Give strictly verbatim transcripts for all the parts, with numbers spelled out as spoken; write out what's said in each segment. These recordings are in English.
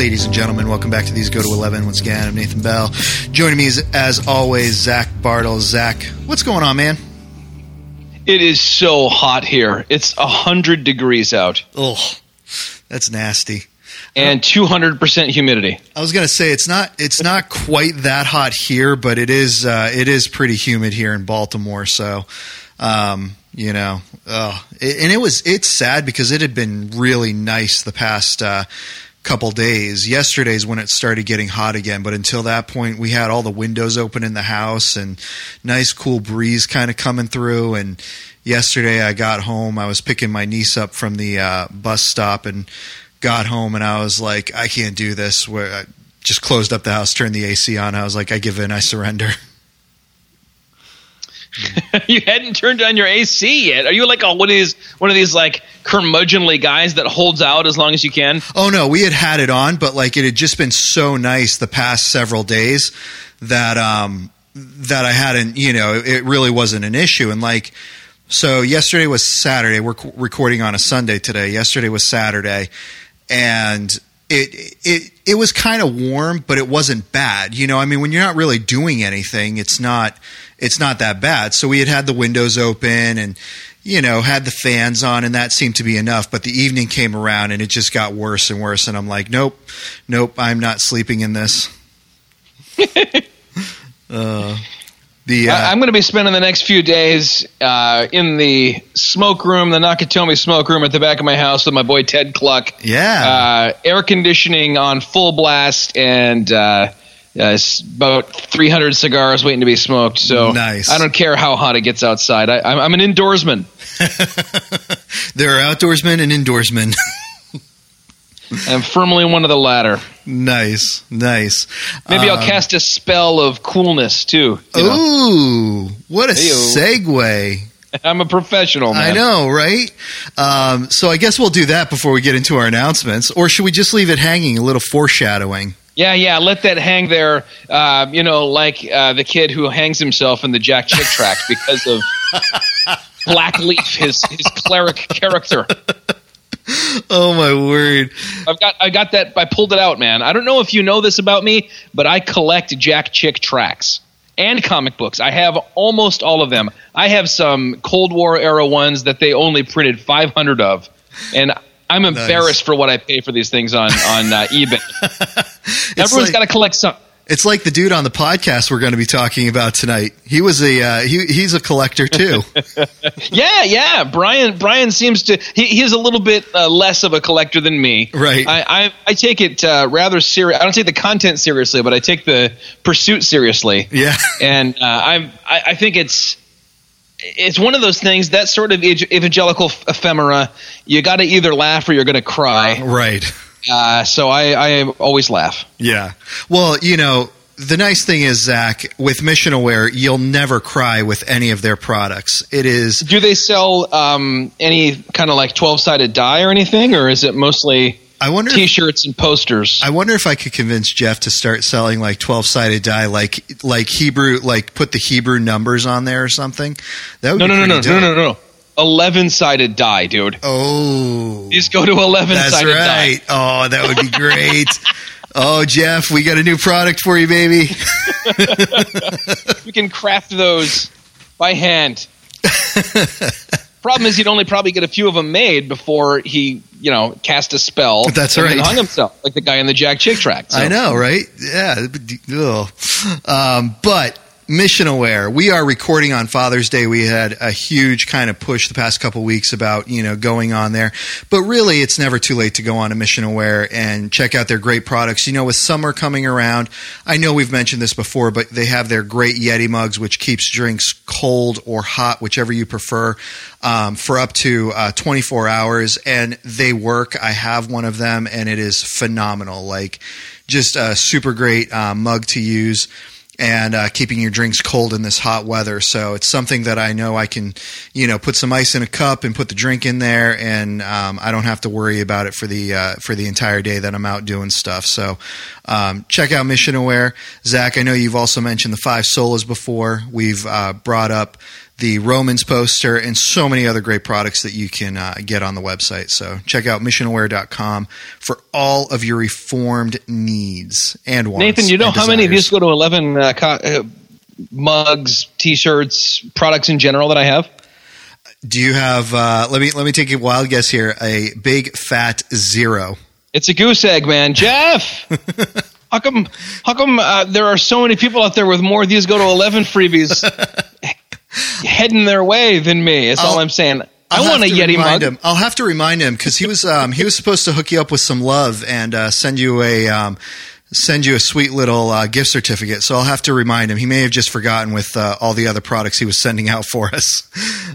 Ladies and gentlemen, welcome back to These Go to eleven. Once again, I'm Nathan Bell. Joining me is, as always, Zach Bartle. Zach, what's going on, man? It is so hot here. It's one hundred degrees out. Ugh, that's nasty. And two hundred percent humidity. I was going to say it's not it's not quite that hot here, but it is uh, it is pretty humid here in Baltimore. So, um, you know, oh. and it was it's sad because it had been really nice the past uh, couple days. Yesterday's when it started getting hot again, but until that point, we had all the windows open in the house and nice cool breeze kind of coming through. And yesterday, I got home. I was picking my niece up from the uh, bus stop and got home and I was like, I can't do this. Where I just closed up the house, turned the A C on. I was like, I give in, I surrender. You hadn't turned on your A C yet. Are you like a, one of these one of these like curmudgeonly guys that holds out as long as you can? Oh no, we had had it on, but like it had just been so nice the past several days that um that I hadn't, you know, it really wasn't an issue. And like, so yesterday was Saturday. We're recording on a Sunday today. Yesterday was Saturday. And it it it was kind of warm, but it wasn't bad. You know, I mean, when you're not really doing anything, it's not it's not that bad. So we had had the windows open and, you know, had the fans on, and that seemed to be enough. But the evening came around, and it just got worse and worse. And I'm like, nope, nope, I'm not sleeping in this. uh, the uh, I'm going to be spending the next few days uh, in the smoke room, the Nakatomi smoke room at the back of my house with my boy Ted Cluck. Yeah. Uh, air conditioning on full blast and uh, uh, about three hundred cigars waiting to be smoked. So nice. I don't care how hot it gets outside. I, I'm, I'm an indoorsman. There are outdoorsmen and indoorsmen. I'm firmly one of the latter. Nice, nice. Maybe I'll um, cast a spell of coolness, too. Ooh, know. What a Ayo. Segue. I'm a professional, man. I know, right? Um, so I guess we'll do that before we get into our announcements. Or should we just leave it hanging, a little foreshadowing? Yeah, yeah, let that hang there, uh, you know, like uh, the kid who hangs himself in the Jack Chick track because of Blackleaf, his, his cleric character. Oh my word! I've got, I got that. I pulled it out, man. I don't know if you know this about me, but I collect Jack Chick tracks and comic books. I have almost all of them. I have some Cold War era ones that they only printed five hundred of, and I'm embarrassed nice. For what I pay for these things on on uh, eBay. Everyone's like, got to collect some. It's like the dude on the podcast we're going to be talking about tonight. He was a uh, he, he's a collector too. yeah, yeah. Brian Brian seems to he, he's a little bit uh, less of a collector than me. Right. I I, I take it uh, rather serious. I don't take the content seriously, but I take the pursuit seriously. Yeah. And uh, I'm I, I think it's it's one of those things that sort of evangelical ephemera. You got to either laugh or you're going to cry. Right. Uh, so I, I always laugh. Yeah. Well, you know, the nice thing is, Zach, with Mission Aware, you'll never cry with any of their products. It is. Do they sell um, any kind of like twelve-sided die or anything, or is it mostly I wonder T-shirts if, and posters? I wonder if I could convince Jeff to start selling like twelve-sided die, like like Hebrew, like put the Hebrew numbers on there or something. That would no, be no, no, no, no, no, no, no. eleven-sided die, dude. Oh. Just go to eleven-sided die. That's right. Die. Oh, that would be great. Oh, Jeff, we got a new product for you, baby. You can craft those by hand. Problem is, you'd only probably get a few of them made before he, you know, cast a spell. That's and right. And hung himself, like the guy in the Jack Chick track. So. I know, right? Yeah. Um, but... Mission Aware. We are recording on Father's Day. We had a huge kind of push the past couple weeks about, you know, going on there. But really, it's never too late to go on to Mission Aware and check out their great products. You know, with summer coming around, I know we've mentioned this before, but they have their great Yeti mugs, which keeps drinks cold or hot, whichever you prefer, um, for up to uh, twenty-four hours. And they work. I have one of them, and it is phenomenal. Like, just a super great uh, mug to use. And uh, keeping your drinks cold in this hot weather. So it's something that I know I can, you know, put some ice in a cup and put the drink in there, and um, I don't have to worry about it for the uh, for the entire day that I'm out doing stuff. So um, check out Mission Aware. Zach, I know you've also mentioned the five solas before. We've uh, brought up the Romans poster, and so many other great products that you can uh, get on the website. So check out mission aware dot com for all of your reformed needs and wants. Nathan, you know how many of these go to eleven uh, co- uh, mugs, T-shirts, products in general that I have? Do you have uh, – let me let me take a wild guess here. A big, fat zero. It's a goose egg, man. Jeff! How come, how come uh, there are so many people out there with more of these go to eleven freebies heading their way than me? That's I'll, all I'm saying. I'll I want a Yeti mug. Him. I'll have to remind him because he was um, he was supposed to hook you up with some love and uh, send you a um, send you a sweet little uh, gift certificate. So I'll have to remind him. He may have just forgotten with uh, all the other products he was sending out for us.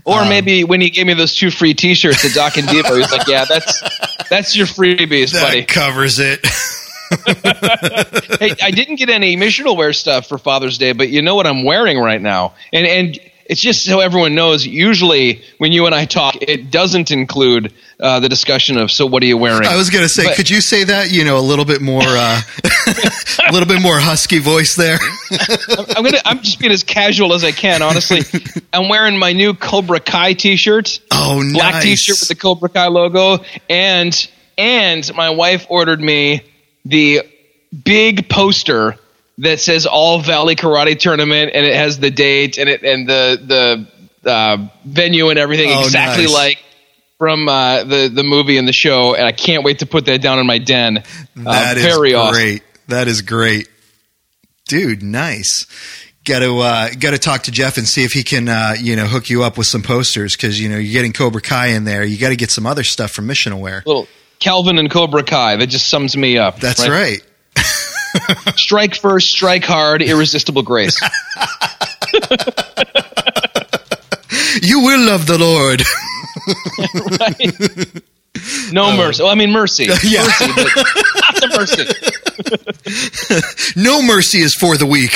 Or um, maybe when he gave me those two free T-shirts at Doc and Depot, he was like, "Yeah, that's that's your freebies, that buddy. That covers it." Hey, I didn't get any Mission Aware stuff for Father's Day, but you know what I'm wearing right now. And and it's just so everyone knows, usually when you and I talk, it doesn't include uh, the discussion of, so what are you wearing? I was going to say, but, could you say that, you know, a little bit more, uh, a little bit more husky voice there? I'm, I'm, gonna, I'm just being as casual as I can, honestly. I'm wearing my new Cobra Kai T-shirt. Oh, nice. Black T-shirt with the Cobra Kai logo. And And my wife ordered me the big poster that says All Valley Karate Tournament, and it has the date and it and the the uh, venue and everything oh, exactly nice. like from uh, the the movie and the show. And I can't wait to put that down in my den. That uh, is very great. Awesome. That is great, dude. Nice. Got to uh, got to talk to Jeff and see if he can uh, you know hook you up with some posters because you know you're getting Cobra Kai in there. You got to get some other stuff from Mission Aware. Little Calvin and Cobra Kai. That just sums me up. That's right. right. Strike first, strike hard, irresistible grace. You will love the Lord. Right? No um, mercy. Well, I mean mercy. Yeah. Mercy, but not the mercy. No mercy is for the weak.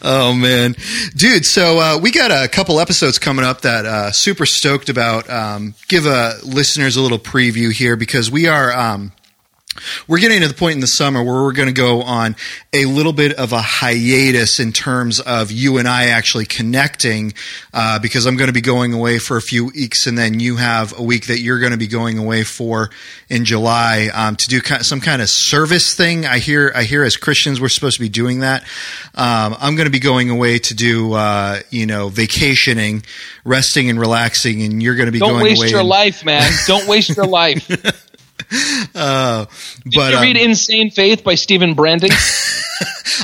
Oh, man. Dude, so uh, we got a couple episodes coming up that uh super stoked about. Um, give uh, listeners a little preview here because we are um, we're getting to the point in the summer where we're going to go on a little bit of a hiatus in terms of you and I actually connecting uh, because I'm going to be going away for a few weeks and then you have a week that you're going to be going away for in July um, to do kind of some kind of service thing. I hear, I hear as Christians, we're supposed to be doing that. Um, I'm going to be going away to do, uh, you know, vacationing, resting and relaxing. And you're going to be Don't going away. Don't waste your and- life, man. Don't waste your life. Uh, Did but, you read um, Insane Faith by Stephen Branding?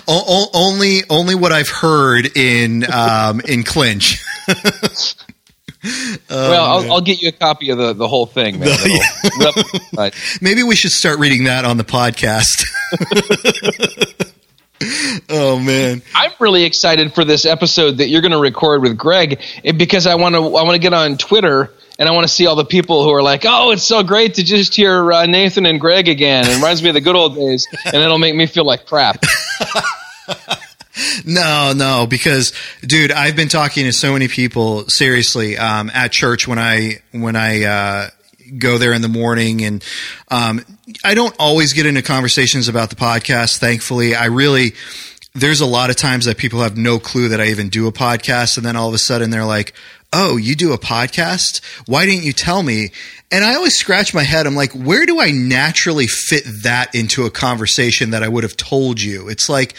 only, only what I've heard in um, in Clinch. um, well, I'll, I'll get you a copy of the, the whole thing. Man. The, yeah. Right. Maybe we should start reading that on the podcast. Oh, man. I'm really excited for this episode that you're going to record with Greg because I want to. I want to get on Twitter. And I want to see all the people who are like, oh, it's so great to just hear uh, Nathan and Greg again. It reminds me of the good old days, and it'll make me feel like crap. No, no, because, dude, I've been talking to so many people, seriously, um, at church when I when I uh, go there in the morning. And um, I don't always get into conversations about the podcast, thankfully. I really – there's a lot of times that people have no clue that I even do a podcast, and then all of a sudden they're like – oh, you do a podcast? Why didn't you tell me? And I always scratch my head. I'm like, where do I naturally fit that into a conversation that I would have told you? It's like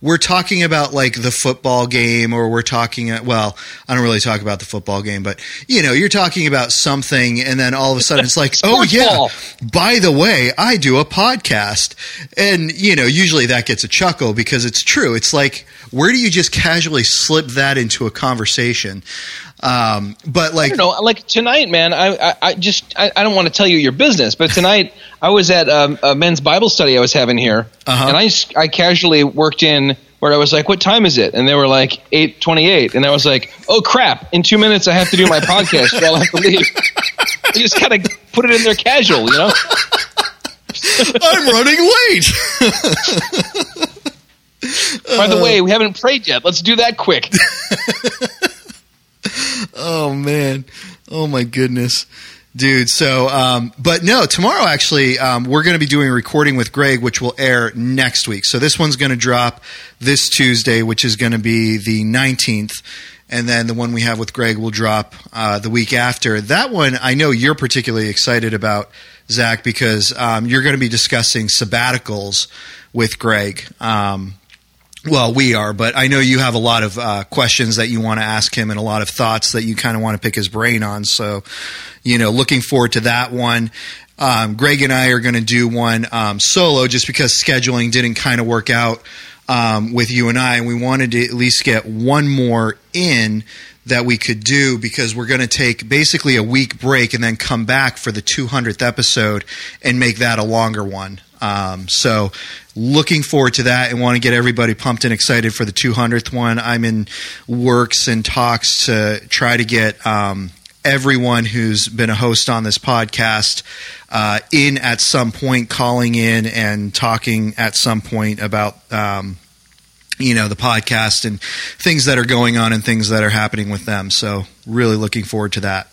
we're talking about like the football game or we're talking – well, I don't really talk about the football game. But, you know, you're talking about something and then all of a sudden it's like, oh, yeah, by the way, I do a podcast. And, you know, usually that gets a chuckle because it's true. It's like where do you just casually slip that into a conversation? Um, but like, I don't know, like tonight, man, I, I, I just, I, I don't want to tell you your business, but tonight I was at um, a men's Bible study I was having here uh-huh. and I, I casually worked in where I was like, what time is it? And they were like eight twenty-eight. And I was like, oh crap. In two minutes, I have to do my podcast. So I'll have to leave. I just kind of put it in there casual, you know, I'm running late. By the way, we haven't prayed yet. Let's do that quick. Oh, man. Oh, my goodness. Dude, so, um, but no, tomorrow actually, um, we're going to be doing a recording with Greg, which will air next week. So this one's going to drop this Tuesday, which is going to be the nineteenth. And then the one we have with Greg will drop uh, the week after. That one I know you're particularly excited about, Zach, because um, you're going to be discussing sabbaticals with Greg. Um, well, we are, but I know you have a lot of uh, questions that you want to ask him and a lot of thoughts that you kind of want to pick his brain on. So, you know, looking forward to that one. Um, Greg and I are going to do one um, solo just because scheduling didn't kind of work out. Um, with you and I, and we wanted to at least get one more in that we could do because we're going to take basically a week break and then come back for the two hundredth episode and make that a longer one. Um, so looking forward to that and want to get everybody pumped and excited for the two hundredth one. I'm in works and talks to try to get um, everyone who's been a host on this podcast Uh, in at some point, calling in and talking at some point about, um, you know, the podcast and things that are going on and things that are happening with them. So really looking forward to that.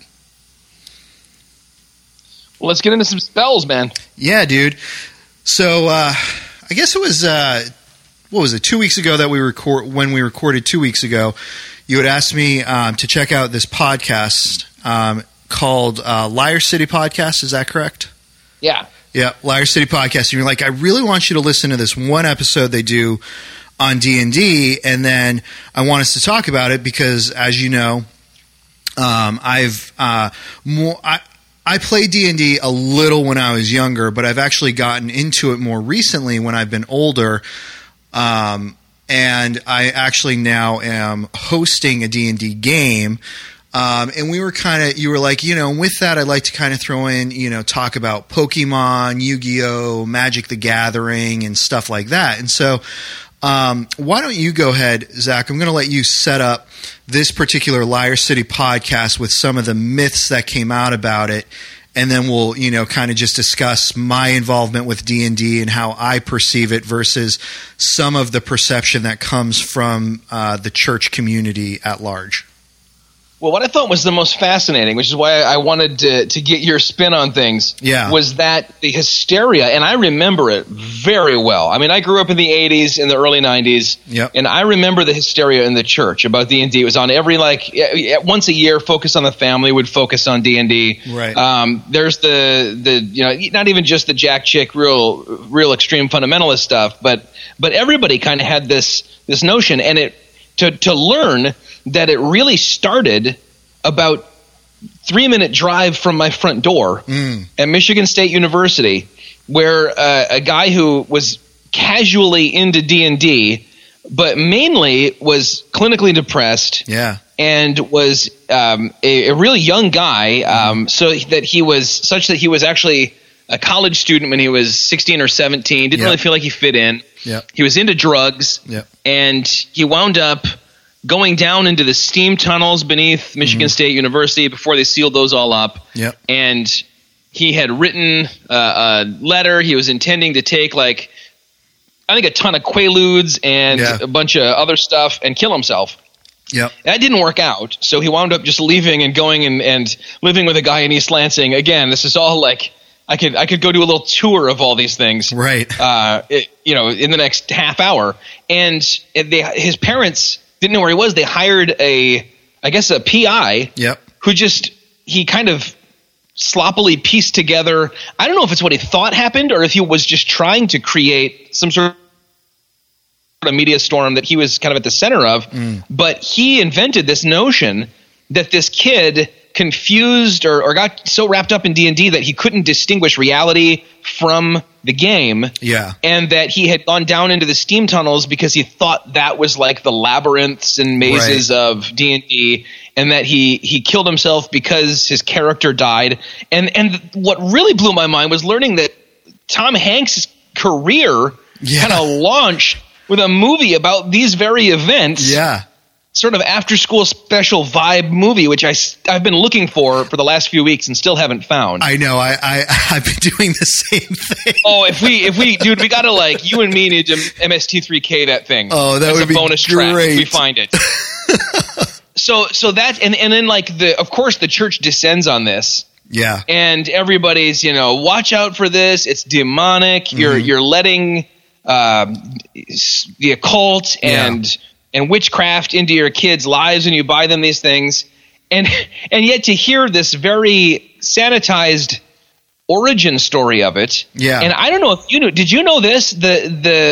Well, let's get into some spells, man. Yeah, dude. So uh, I guess it was, uh, what was it, two weeks ago that we record when we recorded two weeks ago, you had asked me um, to check out this podcast um called uh, Liar City Podcast. Is that correct? Yeah. Yeah, Liar City Podcast. And you're like, I really want you to listen to this one episode they do on D and D, and then I want us to talk about it because, as you know, um, I've uh, more, I, I played D and D a little when I was younger, but I've actually gotten into it more recently when I've been older. Um, and I actually now am hosting a D and D game. Um, and we were kind of, you were like, you know, with that, I'd like to kind of throw in, you know, talk about Pokemon, Yu-Gi-Oh!, Magic the Gathering, and stuff like that. And so um, why don't you go ahead, Zach? I'm going to let you set up this particular Liar City podcast with some of the myths that came out about it. And then we'll, you know, kind of just discuss my involvement with D and D and how I perceive it versus some of the perception that comes from uh, the church community at large. Well, what I thought was the most fascinating, which is why I wanted to, to get your spin on things, yeah. was that the hysteria, and I remember it very well. I mean, I grew up in the eighties, in the early nineties, yep. and I remember the hysteria in the church about D and D. It was on every, like, once a year, Focus on the Family would focus on D and D. Right. Um, there's the, the, you know, not even just the Jack Chick real real extreme fundamentalist stuff, but but everybody kind of had this this notion, and it to to learn that it really started about three-minute drive from my front door mm. at Michigan State University, where uh, a guy who was casually into D and D but mainly was clinically depressed yeah. and was um, a, a really young guy um, so that he was such that he was actually a college student when he was sixteen or seventeen, didn't yep. really feel like he fit in. Yep. He was into drugs, yep. and he wound up going down into the steam tunnels beneath Michigan mm-hmm. State University before they sealed those all up. Yep. And he had written uh, a letter. He was intending to take, like, I think a ton of Quaaludes and yeah. a bunch of other stuff and kill himself. Yep. That didn't work out, so he wound up just leaving and going and, and living with a guy in East Lansing. Again, this is all like I could I could go do a little tour of all these things. Right. Uh, it, you know, in the next half hour. And they, his parents – didn't know where he was. They hired a, I guess, a P I yep. who just he kind of sloppily pieced together. I don't know if it's what he thought happened or if he was just trying to create some sort of media storm that he was kind of at the center of. Mm. But he invented this notion that this kid confused or, or got so wrapped up in D and D that he couldn't distinguish reality from the game, yeah, and that he had gone down into the steam tunnels because he thought that was like the labyrinths and mazes right. of D and D, and that he he killed himself because his character died. And and what really blew my mind was learning that Tom Hanks' career yeah. kind of launched with a movie about these very events. Yeah. Sort of after-school special vibe movie, which I, I've been looking for for the last few weeks and still haven't found. I know. I, I, I've been doing the same thing. Oh, if we, if we, dude, we got to like, you and me need to M S T three K that thing. Oh, that That's would be great. As a bonus track if we find it. So, so that, and, and then like the, of course the church descends on this Yeah. And everybody's, you know, watch out for this. It's demonic. Mm-hmm. You're you're letting uh, the occult and yeah. and witchcraft into your kids' lives when you buy them these things. And and yet to hear this very sanitized origin story of it. Yeah. And I don't know if you knew, did you know this? The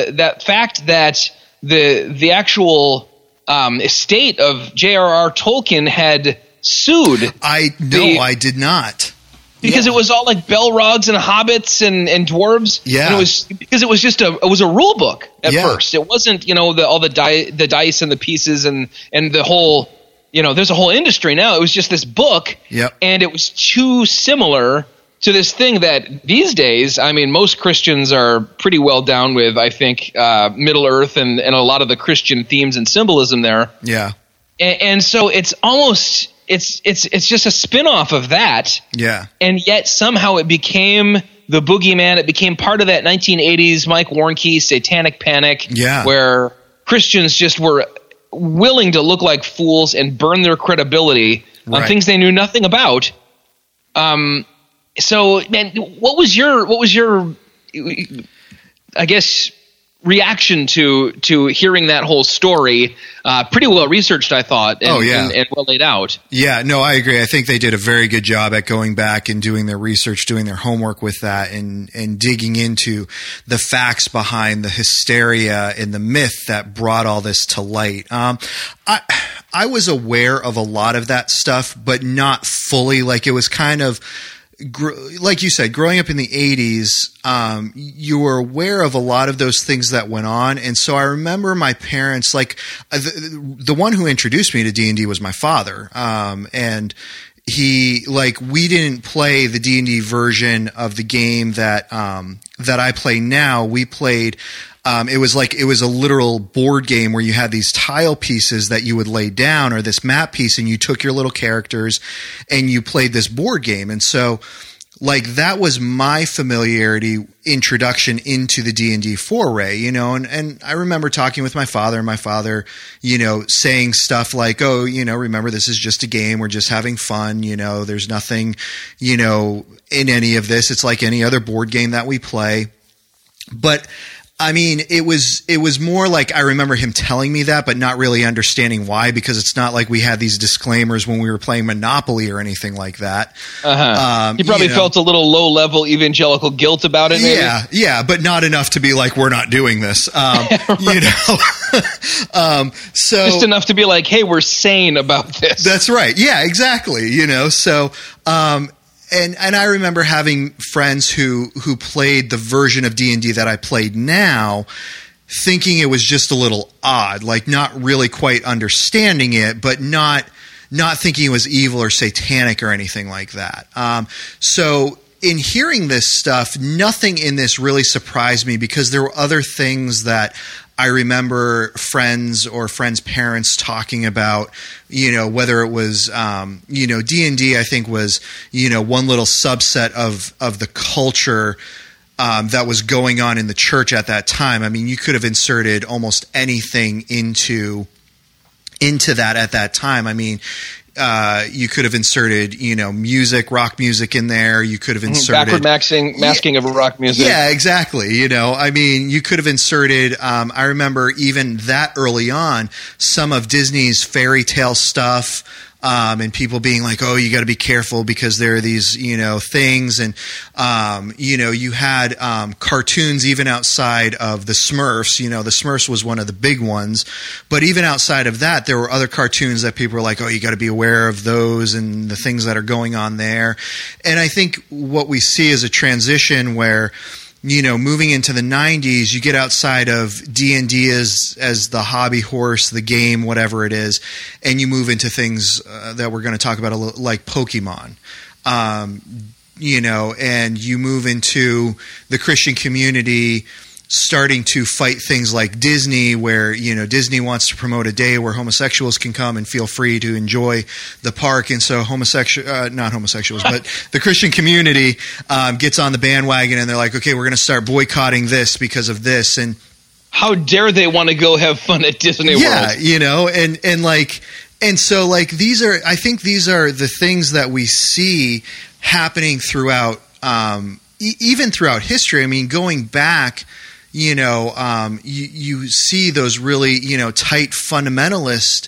the that fact that the the actual um, estate of J R R. Tolkien had sued. I no, the, I did not. Because yeah. it was all like Belrogs and hobbits and, and dwarves. Yeah. And it was because it was just a it was a rule book at yeah. first. It wasn't, you know, the all the di- the dice and the pieces and, and the whole, you know, there's a whole industry now. It was just this book, yep. and it was too similar to this thing that these days, I mean, most Christians are pretty well down with, I think, uh, Middle Earth and, and a lot of the Christian themes and symbolism there. Yeah. And, and so it's almost it's it's it's just a spin-off of that. Yeah. And yet somehow it became the boogeyman. It became part of that nineteen eighties Mike Warnke satanic panic yeah. where Christians just were willing to look like fools and burn their credibility right. on things they knew nothing about. Um, so man, what was your, what was your, I guess, reaction to, to hearing that whole story? Uh, pretty well researched, I thought, and, oh, yeah. and, and well laid out. Yeah, no, I agree. I think they did a very good job at going back and doing their research, doing their homework with that, and, and digging into the facts behind the hysteria and the myth that brought all this to light. Um, I I was aware of a lot of that stuff, but not fully. Like, it was kind of, like you said, growing up in the eighties, um, you were aware of a lot of those things that went on. And so I remember my parents, like the, the one who introduced me to D and D was my father. Um, and he, like, we didn't play the D and D version of the game that, um, that I play now. We played, Um, it was like, it was a literal board game where you had these tile pieces that you would lay down, or this map piece, and you took your little characters and you played this board game. And so, like, that was my familiarity, introduction into the D and D foray, you know, and, and I remember talking with my father, and my father, you know, saying stuff like, oh, you know, remember, this is just a game. We're just having fun. You know, there's nothing, you know, in any of this. It's like any other board game that we play. But I mean, it was it was more like I remember him telling me that, but not really understanding why, because it's not like we had these disclaimers when we were playing Monopoly or anything like that. Uh-huh. Um, he probably you know, felt a little low-level evangelical guilt about it, maybe. Yeah, yeah, but not enough to be like, we're not doing this. Um, you know? um, so just enough to be like, hey, we're sane about this. That's right. Yeah, exactly. You know, so um, – And and I remember having friends who who played the version of D and D that I played now, thinking it was just a little odd, like not really quite understanding it, but not not thinking it was evil or satanic or anything like that. Um, so in hearing this stuff, nothing in this really surprised me, because there were other things that I remember friends or friends' parents talking about, you know, whether it was, um, you know, D and D, I think, was, you know, one little subset of, of the culture um, that was going on in the church at that time. I mean, you could have inserted almost anything into, into that at that time. I mean, Uh, you could have inserted, you know, music, rock music in there. You could have inserted backward masking, masking yeah, of rock music. Yeah, exactly. You know, I mean, you could have inserted. Um, I remember even that early on, some of Disney's fairy tale stuff. Um, and people being like, oh, you got to be careful because there are these, you know, things. And, um, you know, you had um, cartoons even outside of the Smurfs. You know, the Smurfs was one of the big ones. But even outside of that, there were other cartoons that people were like, oh, you got to be aware of those and the things that are going on there. And I think what we see is a transition where, you know, moving into the nineties, you get outside of D and D as, as the hobby horse, the game, whatever it is, and you move into things uh, that we're going to talk about, a little, like Pokemon, um, you know, and you move into the Christian community starting to fight things like Disney, where, you know, Disney wants to promote a day where homosexuals can come and feel free to enjoy the park. And so homosexual, uh, not homosexuals, but the Christian community um, gets on the bandwagon, and they're like, okay, we're going to start boycotting this because of this. And how dare they want to go have fun at Disney World? Yeah, you know, and, and like, and so like, these are, I think these are the things that we see happening throughout, um, e- even throughout history. I mean, going back, you know, um, you, you see those really, you know, tight fundamentalist,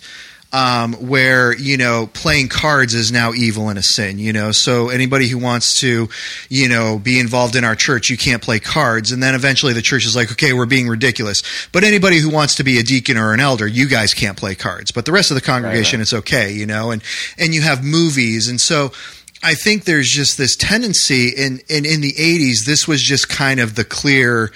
um, where, you know, playing cards is now evil and a sin, you know. So anybody who wants to, you know, be involved in our church, you can't play cards. And then eventually the church is like, okay, we're being ridiculous. But anybody who wants to be a deacon or an elder, you guys can't play cards. But the rest of the congregation, right, right. It's okay, you know. And, and you have movies. And so I think there's just this tendency, and in, in, in the eighties, this was just kind of the clear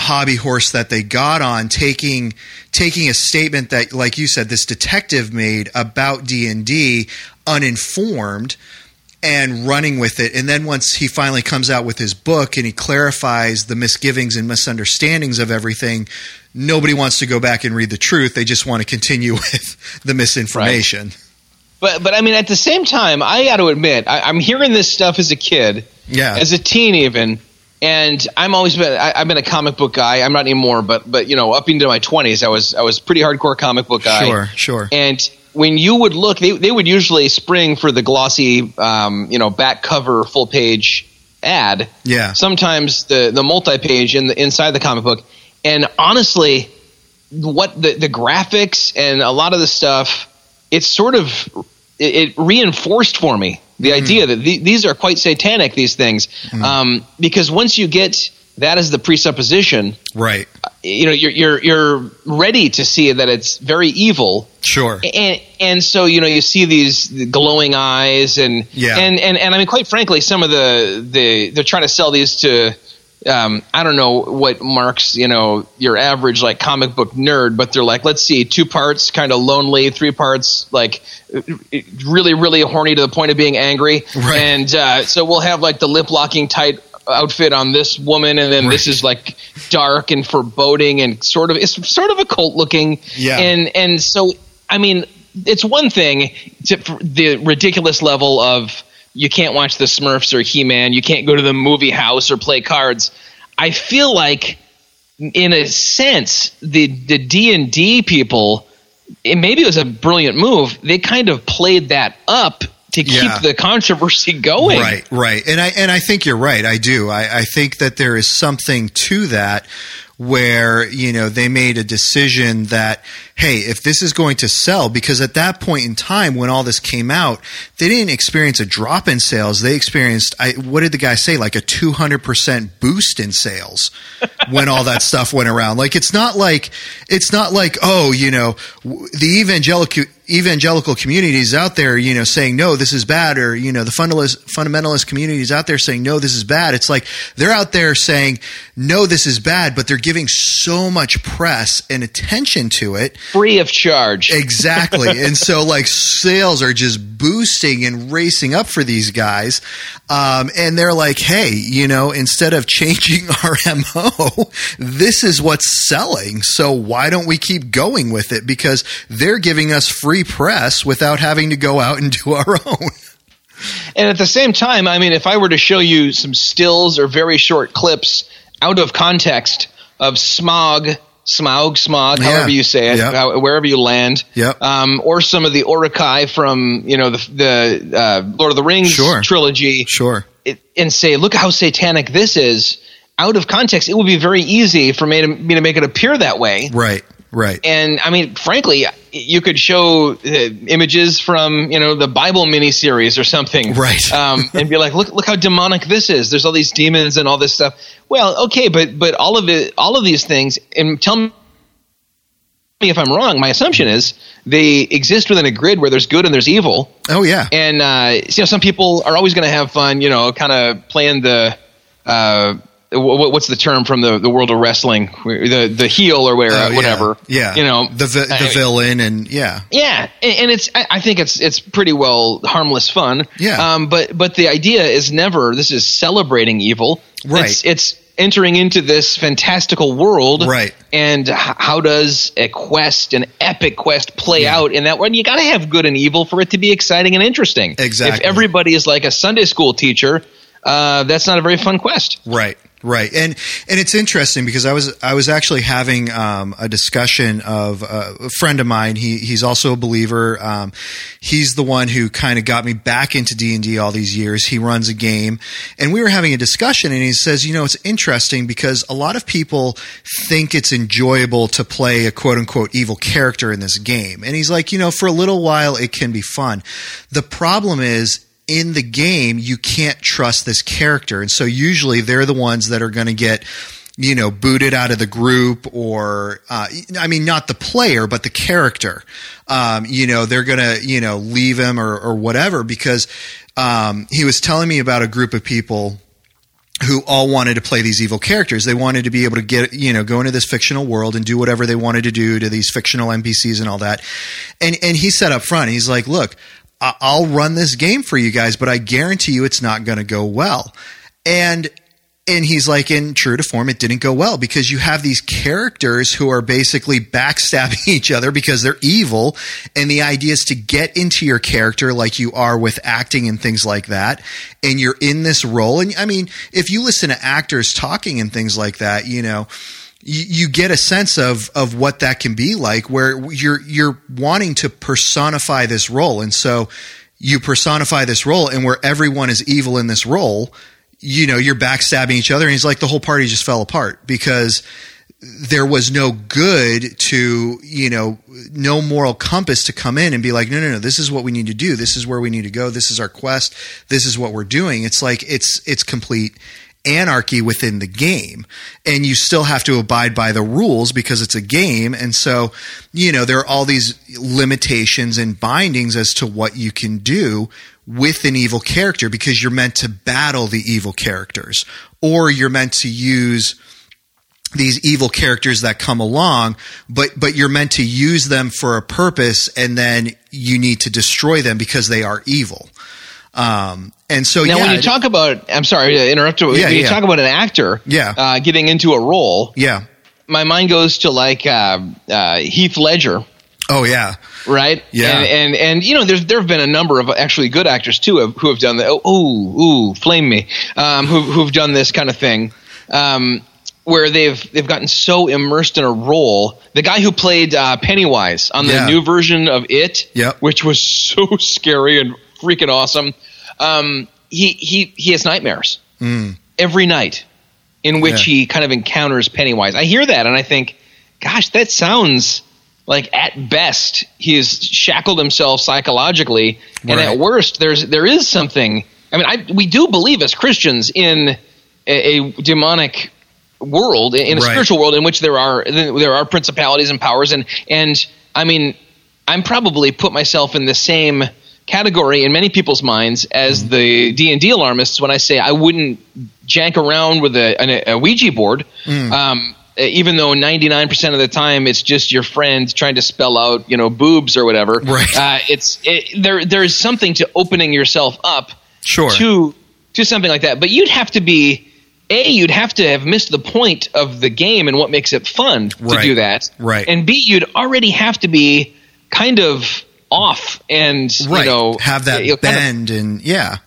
hobby horse that they got on, taking taking a statement that, like you said, this detective made about D and D uninformed and running with it. And then once he finally comes out with his book and he clarifies the misgivings and misunderstandings of everything, nobody wants to go back and read the truth. They just want to continue with the misinformation. Right. But but I mean, at the same time, I got to admit, I, I'm hearing this stuff as a kid, yeah, as a teen even. And I'm always been I, I've been a comic book guy. I'm not anymore, but but you know, up into my twenties, I was I was pretty hardcore comic book guy. Sure, sure. And when you would look, they they would usually spring for the glossy, um, you know, back cover, full page ad. Yeah. Sometimes the the multi page in the inside the comic book. And honestly, what the the graphics and a lot of the stuff, it's sort of it, it reinforced for me the idea that th- these are quite satanic, these things, mm. um, because once you get that as the presupposition, right? You know, you're you're you're ready to see that it's very evil, sure. And and so you know, you see these glowing eyes, and yeah. and, and and I mean, quite frankly, some of the the they're trying to sell these to, um, I don't know what marks, you know, your average like comic book nerd, but they're like, let's see, two parts kind of lonely, three parts like really, really horny to the point of being angry. Right. And uh, so we'll have like the lip locking tight outfit on this woman, and then right. This is like dark and foreboding and sort of it's sort of occult looking. Yeah. And and so I mean, it's one thing to the ridiculous level of, you can't watch the Smurfs or He-Man. You can't go to the movie house or play cards. I feel like, in a sense, the the D and D people, it, maybe it was a brilliant move. They kind of played that up to keep yeah. the controversy going. Right, right. And I and I think you're right. I do. I, I think that there is something to that, where, you know, they made a decision that, hey, if this is going to sell, because at that point in time when all this came out, they didn't experience a drop in sales. They experienced, I, what did the guy say, like a two hundred percent boost in sales when all that stuff went around. Like, it's not like, it's not like, oh, you know, the evangelical evangelical communities out there, you know, saying, no, this is bad, or, you know, the fundamentalist, fundamentalist communities out there saying, no, this is bad. It's like they're out there saying, no, this is bad, but they're giving so much press and attention to it. Free of charge. Exactly. And so, like, sales are just boosting and racing up for these guys. Um, and they're like, hey, you know, instead of changing our M O, this is what's selling. So why don't we keep going with it? Because they're giving us free press without having to go out and do our own. And at the same time, I mean, if I were to show you some stills or very short clips out of context of Smaug, Smaug, Smaug, however yeah. you say it, yep. how, wherever you land, yep. um, or some of the Orakai from, you know, the, the uh, Lord of the Rings sure. trilogy, sure, it, and say, look how satanic this is, out of context, it would be very easy for me to, me to make it appear that way. Right. Right. And I mean, frankly, you could show uh, images from, you know, the Bible miniseries or something. Right. um, and be like, look, look how demonic this is. There's all these demons and all this stuff. Well, okay. But, but all of it, all of these things, and tell me if I'm wrong, my assumption is they exist within a grid where there's good and there's evil. Oh yeah. And, uh, you know, some people are always going to have fun, you know, kind of playing the, uh, what's the term from the, the world of wrestling, the the heel or where, oh, whatever, yeah, yeah, you know, the vi- the villain, and yeah, yeah, and it's I think it's it's pretty well harmless fun, yeah. Um, but but the idea is never this is celebrating evil, right? It's, it's entering into this fantastical world, right? And how does a quest, an epic quest, play yeah. out in that one? You got to have good and evil for it to be exciting and interesting. Exactly. If everybody is like a Sunday school teacher, uh, that's not a very fun quest, right? Right. And and it's interesting because I was I was actually having um, a discussion of uh, a friend of mine. He he's also a believer. Um, he's the one who kind of got me back into D and D all these years. He runs a game. And we were having a discussion and he says, you know, it's interesting because a lot of people think it's enjoyable to play a quote-unquote evil character in this game. And he's like, you know, for a little while it can be fun. The problem is, in the game, you can't trust this character. And so usually they're the ones that are going to get, you know, booted out of the group or, uh, I mean, not the player, but the character. Um, you know, they're going to, you know, leave him or, or whatever because um, he was telling me about a group of people who all wanted to play these evil characters. They wanted to be able to get, you know, go into this fictional world and do whatever they wanted to do to these fictional N P Cs and all that. And, and he said up front, he's like, look, I'll run this game for you guys, but I guarantee you it's not going to go well. And and he's like, in true to form, it didn't go well because you have these characters who are basically backstabbing each other because they're evil. And the idea is to get into your character like you are with acting and things like that. And you're in this role. And I mean, if you listen to actors talking and things like that, you know, you get a sense of, of what that can be like where you're, you're wanting to personify this role. And so you personify this role and where everyone is evil in this role, you know, you're backstabbing each other. And he's like, the whole party just fell apart because there was no good to, you know, no moral compass to come in and be like, no, no, no, this is what we need to do. This is where we need to go. This is our quest. This is what we're doing. It's like, it's, it's complete anarchy within the game and you still have to abide by the rules because it's a game. And so, you know, there are all these limitations and bindings as to what you can do with an evil character because you're meant to battle the evil characters or you're meant to use these evil characters that come along, but, but you're meant to use them for a purpose and then you need to destroy them because they are evil. Um, and so, now, yeah, when you talk about, I'm sorry to interrupt. Yeah, when you yeah. talk about an actor, yeah. uh, getting into a role, yeah, my mind goes to like, uh, uh, Heath Ledger. Oh yeah. Right. Yeah. And, and, and, you know, there's, there've been a number of actually good actors too, have, who have done that. Oh, ooh, ooh, flame me. Um, who, who've done this kind of thing. Um, where they've, they've gotten so immersed in a role. The guy who played, uh, Pennywise on the yeah. new version of It, yep. which was so scary and freaking awesome. Um, he, he, he has nightmares mm. every night in which yeah. he kind of encounters Pennywise. I hear that and I think, gosh, that sounds like at best he has shackled himself psychologically right. and at worst there's, there is something. I mean, I, we do believe as Christians in a, a demonic world, in a right. spiritual world in which there are, there are principalities and powers. And, and I mean, I'm probably put myself in the same category in many people's minds as the D and D alarmists when I say I wouldn't jank around with a, an, a Ouija board, mm. um, even though ninety-nine percent of the time it's just your friend trying to spell out, you know, boobs or whatever. Right. Uh, it's it, there. There is something to opening yourself up sure. to to something like that, but you'd have to be a you'd have to have missed the point of the game and what makes it fun right. to do that. Right. And b you'd already have to be kind of off and right. you know have that you know, bend kind of, and yeah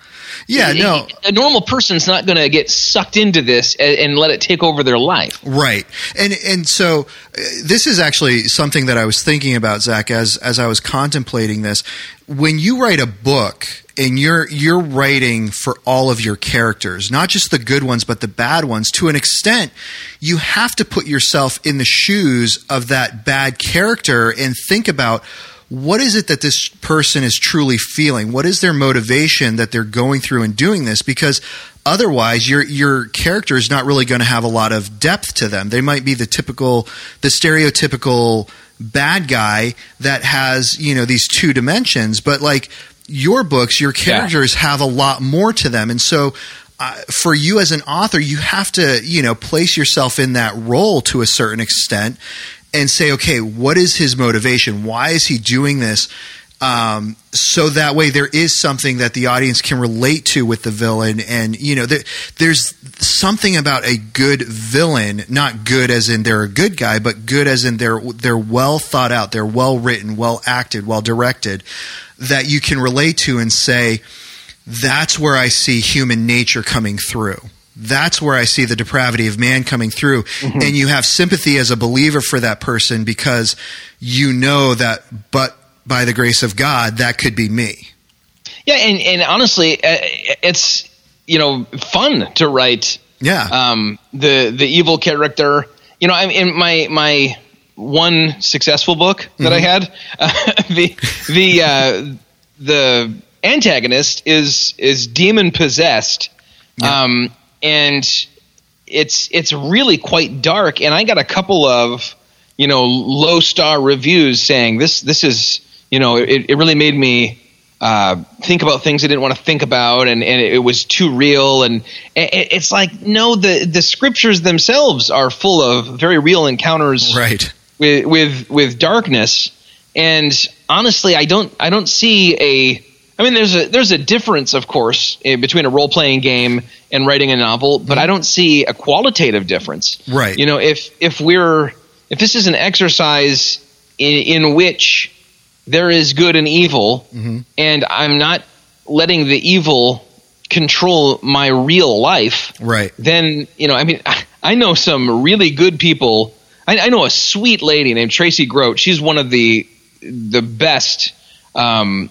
yeah no a normal person's not going to get sucked into this and, and let it take over their life right and and so uh, this is actually something that I was thinking about, Zach, as as I was contemplating this. When you write a book and you're you're writing for all of your characters, not just the good ones but the bad ones, to an extent you have to put yourself in the shoes of that bad character and think about, what is it that this person is truly feeling? What is their motivation that they're going through and doing this? Because otherwise, your your character is not really going to have a lot of depth to them. They might be the typical, the stereotypical bad guy that has, you know, these two dimensions. But like your books, your characters yeah. have a lot more to them. And so Uh, for you as an author, you have to, you know, place yourself in that role to a certain extent and say, okay, what is his motivation? Why is he doing this? Um, so that way there is something that the audience can relate to with the villain. And, you know, there, there's something about a good villain, not good as in they're a good guy, but good as in they're, they're well thought out, they're well written, well acted, well directed, that you can relate to and say, that's where I see human nature coming through. that's where I see the depravity of man coming through. Mm-hmm. And you have sympathy as a believer for that person because you know that, but by the grace of God, that could be me. Yeah. And, and honestly, it's, you know, fun to write. Yeah. Um, the, the evil character, you know, I'm in my, my one successful book that mm-hmm. I had, uh, the, the, uh, the antagonist is, is demon possessed. Yeah. Um, and it's, it's really quite dark. And I got a couple of, you know, low star reviews saying this, this is, you know, it, it really made me, Uh, think about things I didn't want to think about, and, and it was too real. And it, it's like, no, the, the scriptures themselves are full of very real encounters right. with, with with darkness. And honestly, I don't I don't see a. I mean, there's a there's a difference, of course, in between a role playing game and writing a novel, but I don't see a qualitative difference. Right. You know, if if we're if this is an exercise in, in which there is good and evil, mm-hmm. and I'm not letting the evil control my real life. Right. Then, you know, I mean, I, I know some really good people. I, I know a sweet lady named Tracy Grote. She's one of the the best um,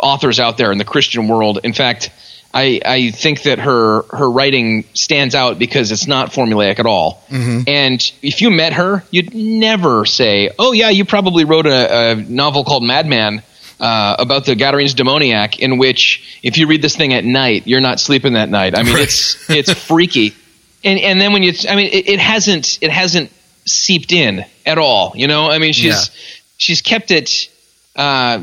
authors out there in the Christian world. In fact, I, I think that her, her writing stands out because it's not formulaic at all. Mm-hmm. And if you met her, you'd never say, oh, yeah, you probably wrote a, a novel called Madman uh, about the Gadarenes demoniac, in which if you read this thing at night, you're not sleeping that night. I mean, right. it's it's freaky. And and then when you – I mean, it, it hasn't it hasn't seeped in at all, you know? I mean, she's yeah. she's kept it uh,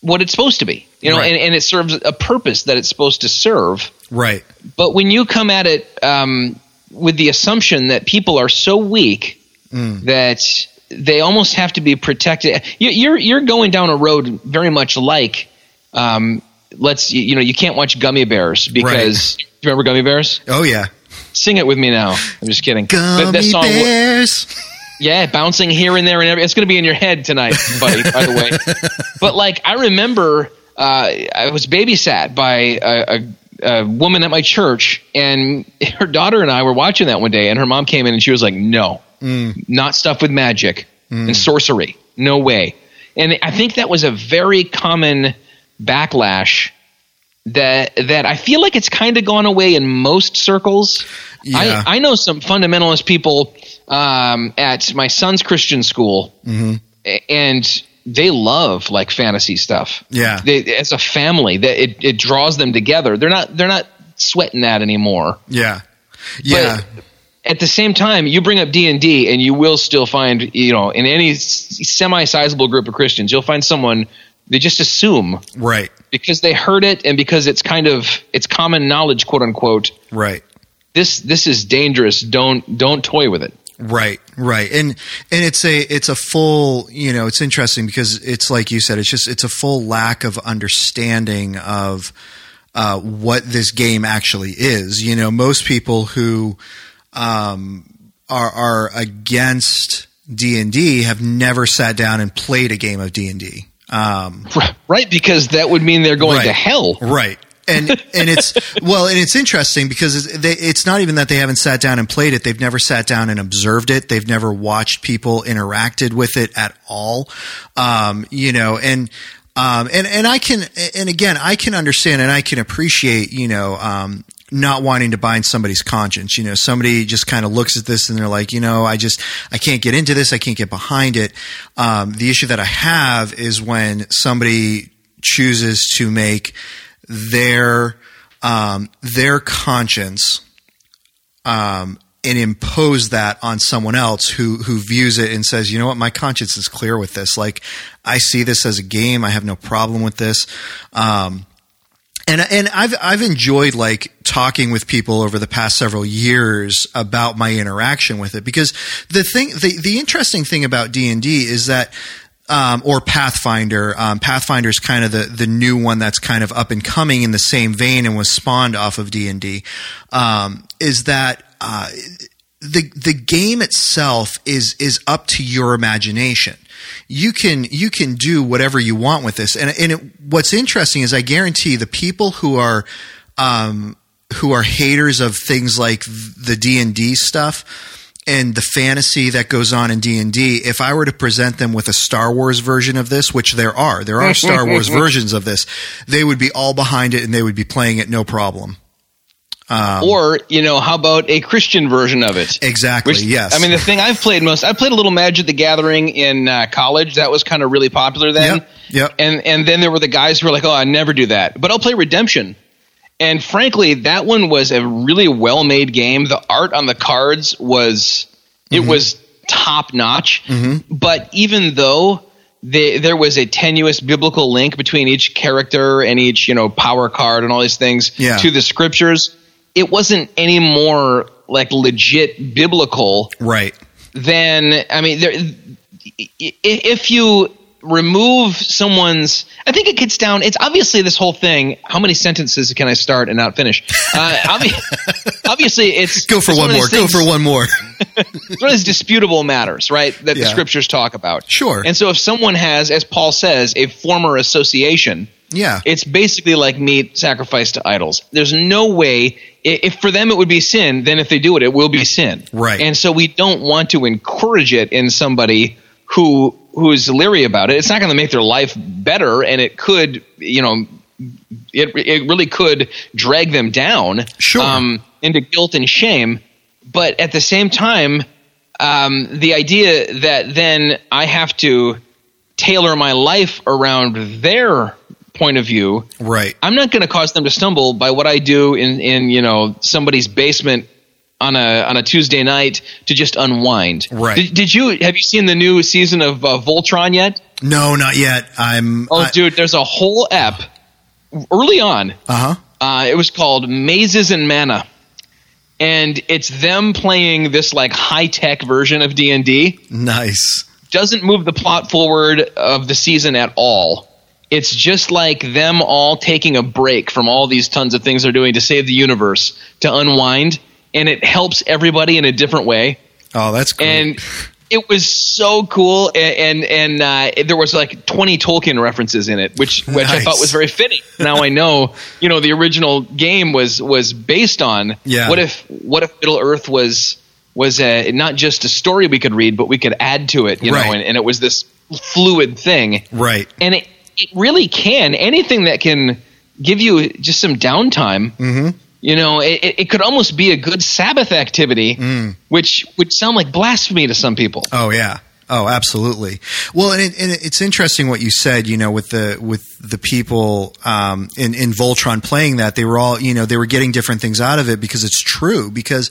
what it's supposed to be. You know, right. and, and it serves a purpose that it's supposed to serve. Right. But when you come at it um, with the assumption that people are so weak mm. that they almost have to be protected, you, you're you're going down a road very much like, um, let's you, you know, you can't watch Gummy Bears because right. – do you remember Gummy Bears? Oh, yeah. Sing it with me now. I'm just kidding. Gummy that, that song, Bears. Yeah, bouncing here and there and every. It's going to be in your head tonight, buddy, by the way. But like I remember – Uh, I was babysat by a, a, a woman at my church, and her daughter and I were watching that one day, and her mom came in and she was like, no, mm. not stuff with magic mm. and sorcery. No way. And I think that was a very common backlash that that I feel like it's kind of gone away in most circles. Yeah. I, I know some fundamentalist people um, at my son's Christian school, mm-hmm. and – they love like fantasy stuff. Yeah. They, as a family, that it, it draws them together. They're not they're not sweating that anymore. Yeah. Yeah. But at the same time, you bring up D and D and you will still find, you know, in any semi-sizable group of Christians, you'll find someone they just assume. Right. Because they heard it and because it's kind of it's common knowledge, quote unquote. Right. This this is dangerous. Don't don't toy with it. Right, right, and and it's a it's a full, you know, it's interesting because it's like you said, it's just it's a full lack of understanding of uh, what this game actually is. You know, most people who um, are are against D and D have never sat down and played a game of D and D. Um, right, because that would mean they're going right, to hell. Right. and and it's well, and it's interesting because it's, they, it's not even that they haven't sat down and played it. They've never sat down and observed it. They've never watched people interacted with it at all. Um, you know, and um, and and I can, and again, I can understand and I can appreciate, you know, um, not wanting to bind somebody's conscience. You know, somebody just kind of looks at this and they're like, you know, I just I can't get into this. I can't get behind it. Um, the issue that I have is when somebody chooses to make their um, their conscience um, and impose that on someone else who who views it and says, you know what, my conscience is clear with this. Like, I see this as a game. I have no problem with this. Um, and and I've I've enjoyed like talking with people over the past several years about my interaction with it, because the thing the the interesting thing about D and D is that. Um, or Pathfinder. Um, Pathfinder is kind of the, the new one that's kind of up and coming in the same vein and was spawned off of D and D. Um, is that uh, the the game itself is is up to your imagination. You can you can do whatever you want with this. And and it, what's interesting is I guarantee the people who are um, who are haters of things like the D and D stuff and the fantasy that goes on in D and D, if I were to present them with a Star Wars version of this, which there are, there are Star Wars versions of this, they would be all behind it and they would be playing it no problem. Um, or, you know, how about a Christian version of it? Exactly, Which, yes. I mean, the thing I've played most – I played a little Magic the Gathering in uh, college. That was kind of really popular then. Yep, yep. And, and then there were the guys who were like, oh, I never do that. But I'll play Redemption. And frankly, that one was a really well-made game. The art on the cards was – it mm-hmm. was top-notch. Mm-hmm. But even though – They, there was a tenuous biblical link between each character and each, you know, power card and all these things yeah. to the scriptures. It wasn't any more like legit biblical, right? Than I mean, there, if you remove someone's, I think it gets down. It's obviously this whole thing. How many sentences can I start and not finish? Uh, obvi- obviously, it's go for it's one, one more. Things, go for one more. It's one of these disputable matters, right, that yeah. the scriptures talk about. Sure. And so if someone has, as Paul says, a former association, yeah, it's basically like meat sacrificed to idols. There's no way – if for them it would be sin, then if they do it, it will be sin. Right. And so we don't want to encourage it in somebody who who is leery about it. It's not going to make their life better, and it could – you know, it it really could drag them down sure. um, into guilt and shame. But at the same time, um, the idea that then I have to tailor my life around their point of view, right? I'm not going to cause them to stumble by what I do in, in you know somebody's basement on a on a Tuesday night to just unwind, right? Did, did you have you seen the new season of uh, Voltron yet? No, not yet. I'm oh, I, dude, there's a whole app early on. Uh-huh. Uh It was called Mazes and Mana. And it's them playing this like high-tech version of D and D. Nice. Doesn't move the plot forward of the season at all. It's just like them all taking a break from all these tons of things they're doing to save the universe, to unwind, and it helps everybody in a different way. Oh, that's cool. And it was so cool, and and, and uh, there was like twenty Tolkien references in it, which which nice. I thought was very fitting. Now I know, you know, the original game was was based on. Yeah. What if what if Middle Earth was was a, not just a story we could read, but we could add to it, you right. know, and, and it was this fluid thing, right? And it, it really can anything that can give you just some downtime. Mm-hmm. You know, it, it could almost be a good Sabbath activity, mm. which would sound like blasphemy to some people. Oh, yeah. Oh, absolutely. Well, and, it, and it's interesting what you said, you know, with the with the people um, in, in Voltron playing that. They were all, you know, they were getting different things out of it because it's true. Because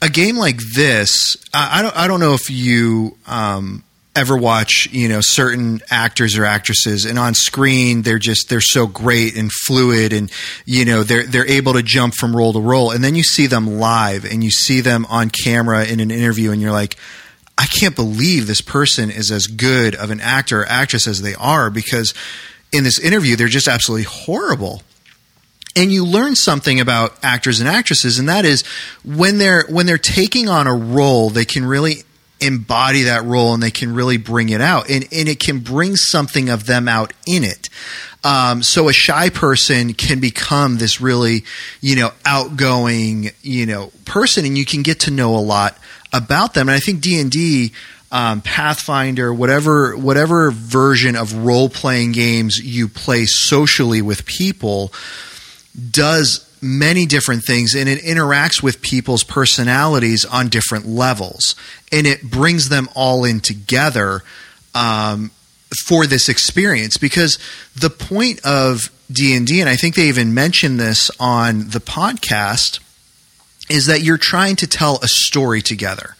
a game like this, I, I, don't, I don't know if you um, – ever watch, you know, certain actors or actresses, and on screen they're just they're so great and fluid, and you know they're they're able to jump from role to role, and then you see them live and you see them on camera in an interview, and you're like, I can't believe this person is as good of an actor or actress as they are, because in this interview they're just absolutely horrible. And you learn something about actors and actresses, and that is when they're when they're taking on a role, they can really embody that role, and they can really bring it out, and and it can bring something of them out in it. Um, so a shy person can become this really, you know, outgoing, you know, person, and you can get to know a lot about them. And I think D and D, um, Pathfinder, whatever whatever version of role playing games you play socially with people, does many different things, and it interacts with people's personalities on different levels, and it brings them all in together um, for this experience. Because the point of D and D, and I think they even mentioned this on the podcast, is that you're trying to tell a story together.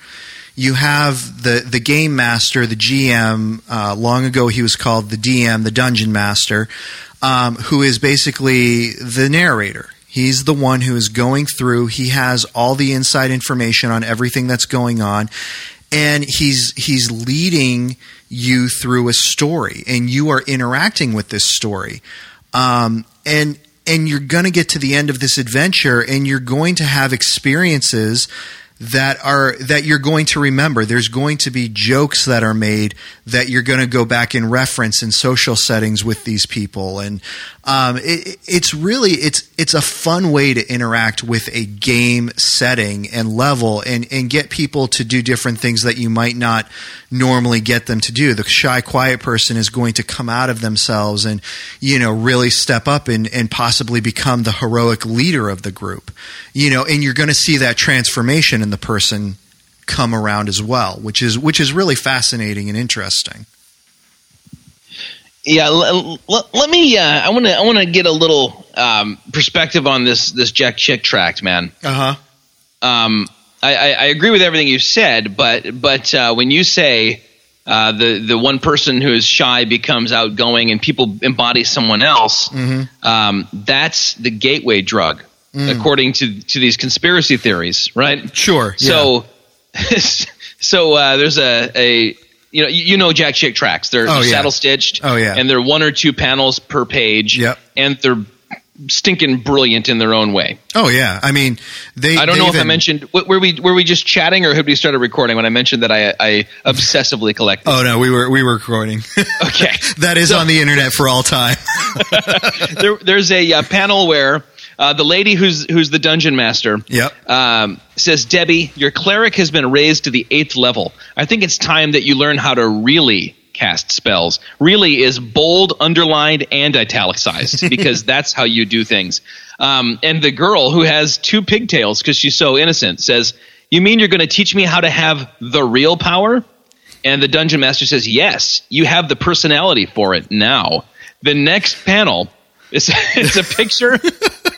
You have the, the game master, the G M, uh, long ago he was called the D M, the dungeon master, um, who is basically the narrator. He's the one who is going through. He has all the inside information on everything that's going on, and he's he's leading you through a story, and you are interacting with this story. Um, and and you're going to get to the end of this adventure, and you're going to have experiences that are that you're going to remember. There's going to be jokes that are made that you're going to go back and reference in social settings with these people, and um, it, it's really it's it's a fun way to interact with a game setting and level, and and get people to do different things that you might not normally get them to do. The shy, quiet person is going to come out of themselves and, you know, really step up and and possibly become the heroic leader of the group, you know, and you're going to see that transformation in the person come around as well, which is which is really fascinating and interesting. Yeah, l- l- let me. Uh, I want to. I want to get a little um, perspective on this this Jack Chick tract, man. Uh huh. Um, I, I, I agree with everything you said, but but uh, when you say uh, the the one person who is shy becomes outgoing and people embody someone else, mm-hmm. um, that's the gateway drug. Mm. According to, to these conspiracy theories, right? Sure. Yeah. So, so uh, there's a, a you know you know Jack Chick tracks. They're, oh, they're yeah. saddle stitched. Oh yeah. And they're one or two panels per page. Yep. And they're stinking brilliant in their own way. Oh yeah. I mean, they. I don't they know even, if I mentioned were we were we just chatting or had we started recording when I mentioned that I I obsessively collect. Oh no, we were we were recording. Okay. That is so, on the internet for all time. there, there's a uh, panel where. Uh, the lady who's who's the dungeon master yep. um, says, Debbie, your cleric has been raised to the eighth level. I think it's time that you learn how to really cast spells. Really is bold, underlined, and italicized because that's how you do things. Um, and the girl who has two pigtails because she's so innocent says, you mean you're going to teach me how to have the real power? And the dungeon master says, yes, you have the personality for it now. The next panel, it's, it's a picture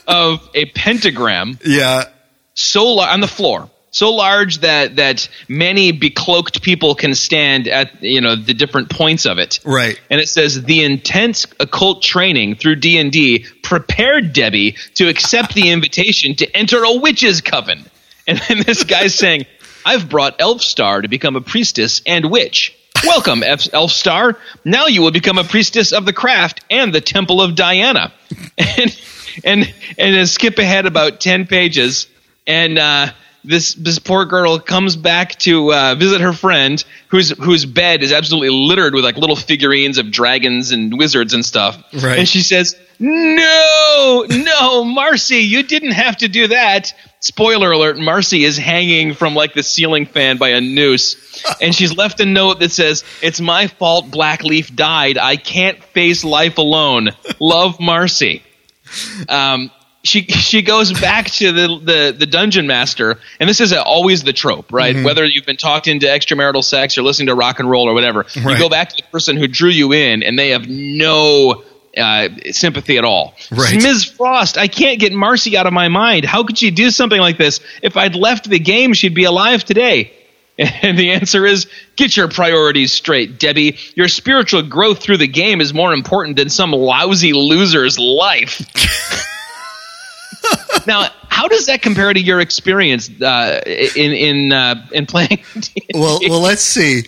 of a pentagram, yeah, so la- on the floor, so large that that many becloaked people can stand at, you know, the different points of it. Right, and it says the intense occult training through D and D prepared Debbie to accept the invitation to enter a witch's coven. And then this guy's saying, "I've brought Elfstar to become a priestess and witch." Welcome, Elfstar. Now you will become a priestess of the craft and the Temple of Diana. And and and then skip ahead about ten pages, and uh, this this poor girl comes back to uh, visit her friend, whose whose bed is absolutely littered with like little figurines of dragons and wizards and stuff. Right. And she says, "No, no, Marcy, you didn't have to do that." Spoiler alert, Marcy is hanging from like the ceiling fan by a noose, and she's left a note that says, it's my fault Blackleaf died. I can't face life alone. Love, Marcy. Um, she she goes back to the, the, the dungeon master, and this is a, always the trope, right? Mm-hmm. Whether you've been talked into extramarital sex or listening to rock and roll or whatever, right. You go back to the person who drew you in, and they have no... Uh, sympathy at all. Right. Miz Frost, I can't get Marcy out of my mind. How could she do something like this? If I'd left the game, she'd be alive today. And the answer is, get your priorities straight, Debbie. Your spiritual growth through the game is more important than some lousy loser's life. Now, how does that compare to your experience uh, in in uh, in playing D and D? Well, well, let's see.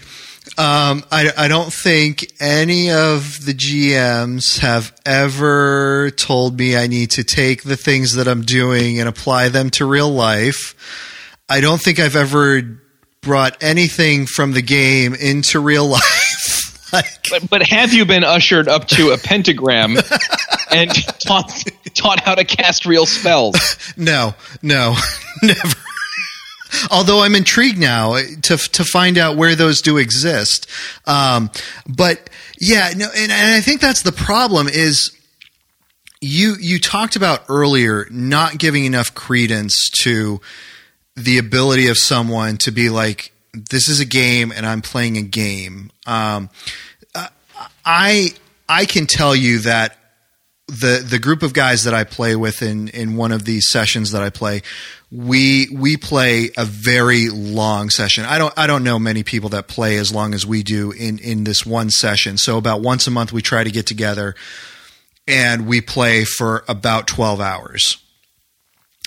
Um, I, I don't think any of the G Ms have ever told me I need to take the things that I'm doing and apply them to real life. I don't think I've ever brought anything from the game into real life. like, but, but have you been ushered up to a pentagram and taught, taught how to cast real spells? No, no, never. Although I'm intrigued now to to find out where those do exist, um, but yeah, no, and, and I think that's the problem is you you talked about earlier not giving enough credence to the ability of someone to be like, this is a game and I'm playing a game. Um, I I can tell you that the the group of guys that I play with in in one of these sessions that I play. We we play a very long session. I don't I don't know many people that play as long as we do in, in this one session. So about once a month we try to get together and we play for about twelve hours.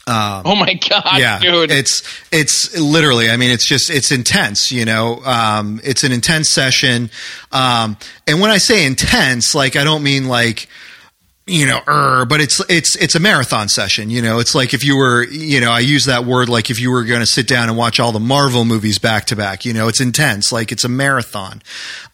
Um, oh my God, yeah, dude. It's it's literally, I mean, it's just, it's intense, you know, um, it's an intense session. Um, and when I say intense, like I don't mean like, you know, er, but it's, it's, it's a marathon session, you know, it's like if you were, you know, I use that word, like if you were going to sit down and watch all the Marvel movies back to back, you know, it's intense, like it's a marathon.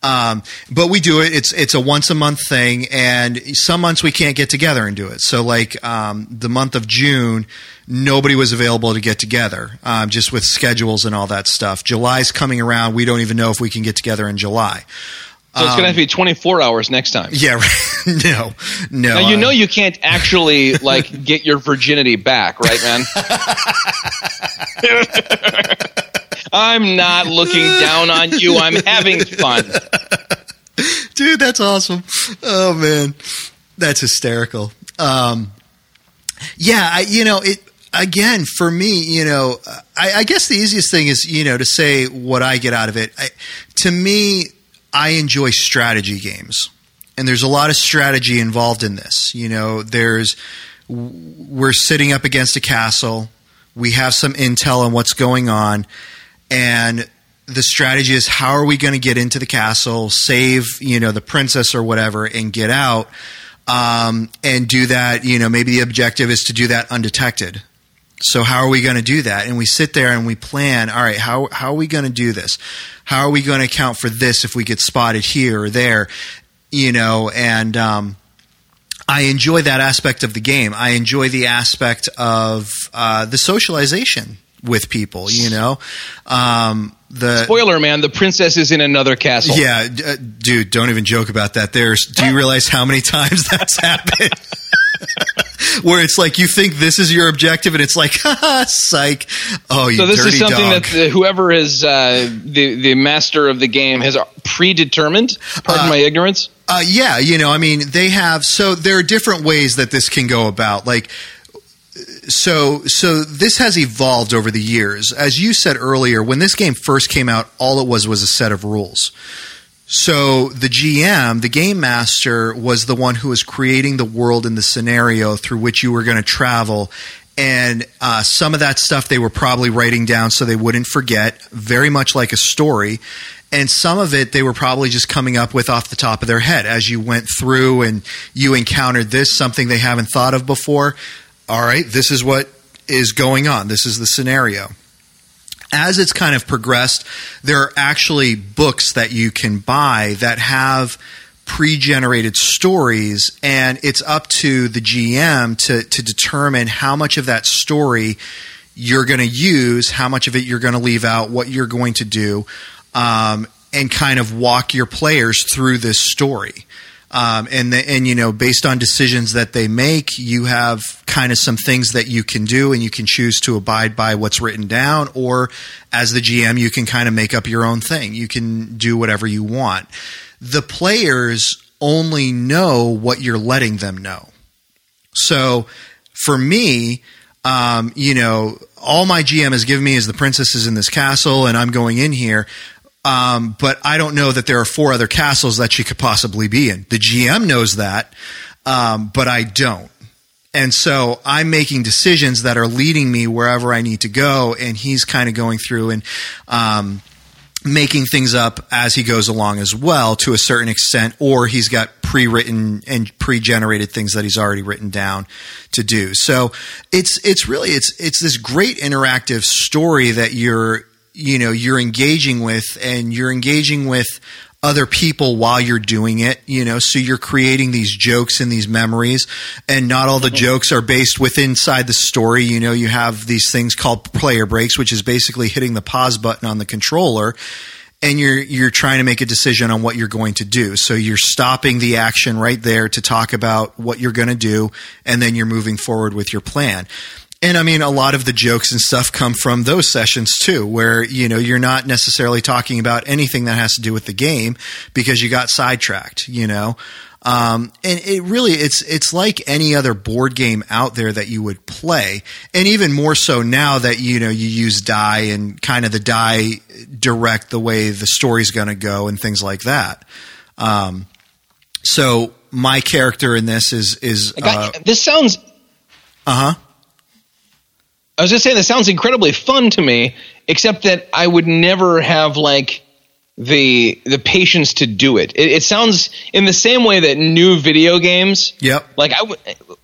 Um, but we do it. It's, it's a once a month thing. And some months we can't get together and do it. So like, um, the month of June, nobody was available to get together, um, just with schedules and all that stuff. July's coming around. We don't even know if we can get together in July. So it's going to have to be twenty-four hours next time. Yeah. Right. No, no. Now, you know, you can't actually like get your virginity back, right, man? I'm not looking down on you. I'm having fun. Dude, that's awesome. Oh, man. That's hysterical. Um, yeah, I, you know, it. Again, for me, you know, I, I guess the easiest thing is, you know, to say what I get out of it. I, to me, I enjoy strategy games, and there's a lot of strategy involved in this. You know, there's we're sitting up against a castle. We have some intel on what's going on, and the strategy is how are we going to get into the castle, save, you know, the princess or whatever, and get out, um, and do that. You know, maybe the objective is to do that undetected. So how are we going to do that? And we sit there and we plan, all right, how how are we going to do this? How are we going to account for this if we get spotted here or there? You know, and um, I enjoy that aspect of the game. I enjoy the aspect of uh, the socialization with people, you know. Um, the spoiler, man, the princess is in another castle. Yeah, d- dude, don't even joke about that. There's. Do you realize how many times that's happened? Where it's like you think this is your objective, and it's like, haha, psych. Oh, you dirty dog. So this is something dog. that the, whoever is uh, the the master of the game has predetermined. Pardon uh, my ignorance. Uh, yeah, you know, I mean, they have. So there are different ways that this can go about. Like, so so this has evolved over the years. As you said earlier, when this game first came out, all it was was a set of rules. So the G M, the game master, was the one who was creating the world and the scenario through which you were going to travel. And uh, some of that stuff they were probably writing down so they wouldn't forget, very much like a story. And some of it they were probably just coming up with off the top of their head as you went through and you encountered this, something they haven't thought of before. All right, this is what is going on. This is the scenario. As it's kind of progressed, there are actually books that you can buy that have pre-generated stories, and it's up to the G M to, to determine how much of that story you're going to use, how much of it you're going to leave out, what you're going to do, um, and kind of walk your players through this story. Um, and, the, and, you know, based on decisions that they make, you have kind of some things that you can do, and you can choose to abide by what's written down, or as the G M, you can kind of make up your own thing. You can do whatever you want. The players only know what you're letting them know. So for me, um, you know, all my G M has given me is the princess is in this castle and I'm going in here. Um, but I don't know that there are four other castles that she could possibly be in. The G M knows that, um, but I don't. And so I'm making decisions that are leading me wherever I need to go, and he's kind of going through and um, making things up as he goes along as well to a certain extent, or he's got pre-written and pre-generated things that he's already written down to do. So it's it's really it's it's this great interactive story that you're you know, you're engaging with, and you're engaging with other people while you're doing it, you know, so you're creating these jokes and these memories, and not all the jokes are based within inside the story. You know, you have these things called player breaks, which is basically hitting the pause button on the controller, and you're, you're trying to make a decision on what you're going to do. So you're stopping the action right there to talk about what you're going to do, and then you're moving forward with your plan. And I mean, a lot of the jokes and stuff come from those sessions too, where, you know, you're not necessarily talking about anything that has to do with the game because you got sidetracked, you know? Um, and it really, it's, it's like any other board game out there that you would play. And even more so now that, you know, you use die and kind of the die direct the way the story's going to go and things like that. Um, so my character in this is, is, I got, uh, this sounds, uh huh. I was just saying, this sounds incredibly fun to me, except that I would never have like the the patience to do it. It, it sounds in the same way that new video games. Yep. Like I, w-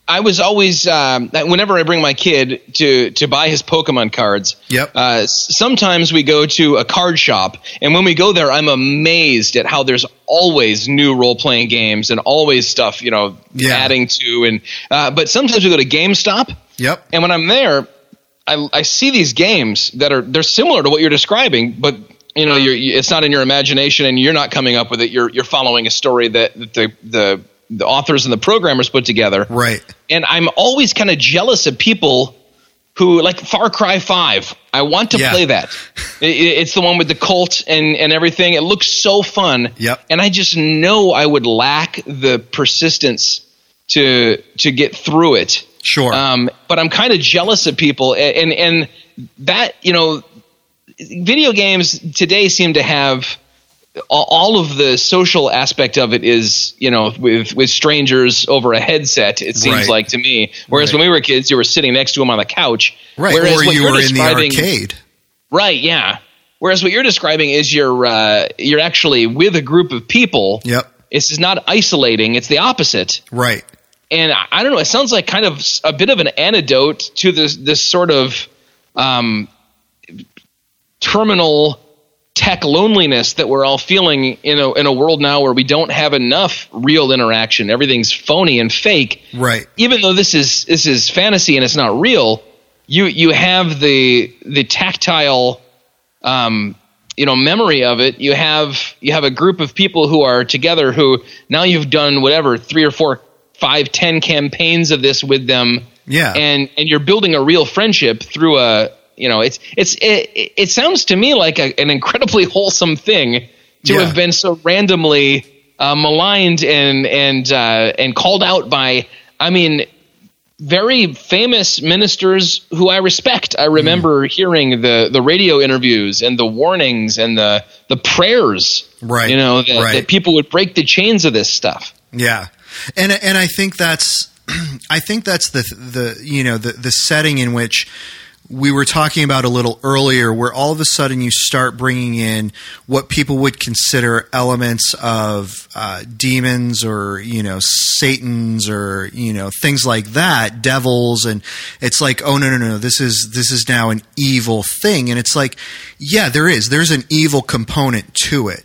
I was always um, whenever I bring my kid to to buy his Pokemon cards. Yep. Uh, sometimes we go to a card shop, and when we go there, I'm amazed at how there's always new role playing games and always stuff you know yeah. adding to and. Uh, but sometimes we go to GameStop. Yep. And when I'm there, I I see these games that are they're similar to what you're describing, but. You know, you're, it's not in your imagination, and you're not coming up with it. You're you're following a story that, that the, the the authors and the programmers put together. Right. And I'm always kind of jealous of people who like Far Cry five. I want to yeah. play that. it, it's the one with the cult and, and everything. It looks so fun. Yep. And I just know I would lack the persistence to to get through it. Sure. Um. But I'm kind of jealous of people, and and, and that you know. Video games today seem to have all of the social aspect of it is, you know, with, with strangers over a headset, it seems right. like to me. Whereas right. when we were kids, you were sitting next to them on the couch. Right, Whereas or what you you're were in the arcade. Right, yeah. Whereas what you're describing is you're, uh, you're actually with a group of people. Yep. This is not isolating. It's the opposite. Right. And I, I don't know. It sounds like kind of a bit of an antidote to this, this sort of um, – terminal tech loneliness that we're all feeling in a in a world now where we don't have enough real interaction. Everything's phony and fake. Right. Even though this is this is fantasy and it's not real, you you have the the tactile um you know memory of it. You have you have a group of people who are together who now you've done whatever three or four, five, ten campaigns of this with them. Yeah. And and you're building a real friendship through a You know, it's it's it, it sounds to me like a, an incredibly wholesome thing to yeah. have been so randomly uh, maligned and and uh, and called out by, I mean, very famous ministers who I respect. I remember mm. hearing the, the radio interviews and the warnings and the the prayers, right? You know, that, right. that people would break the chains of this stuff. Yeah, and and I think that's I think that's the the you know the the setting in which. We were talking about a little earlier where all of a sudden you start bringing in what people would consider elements of uh, demons or, you know, Satans or, you know, things like that, devils. And it's like, oh, no, no, no, this is this is now an evil thing. And it's like, yeah, there is. There's an evil component to it.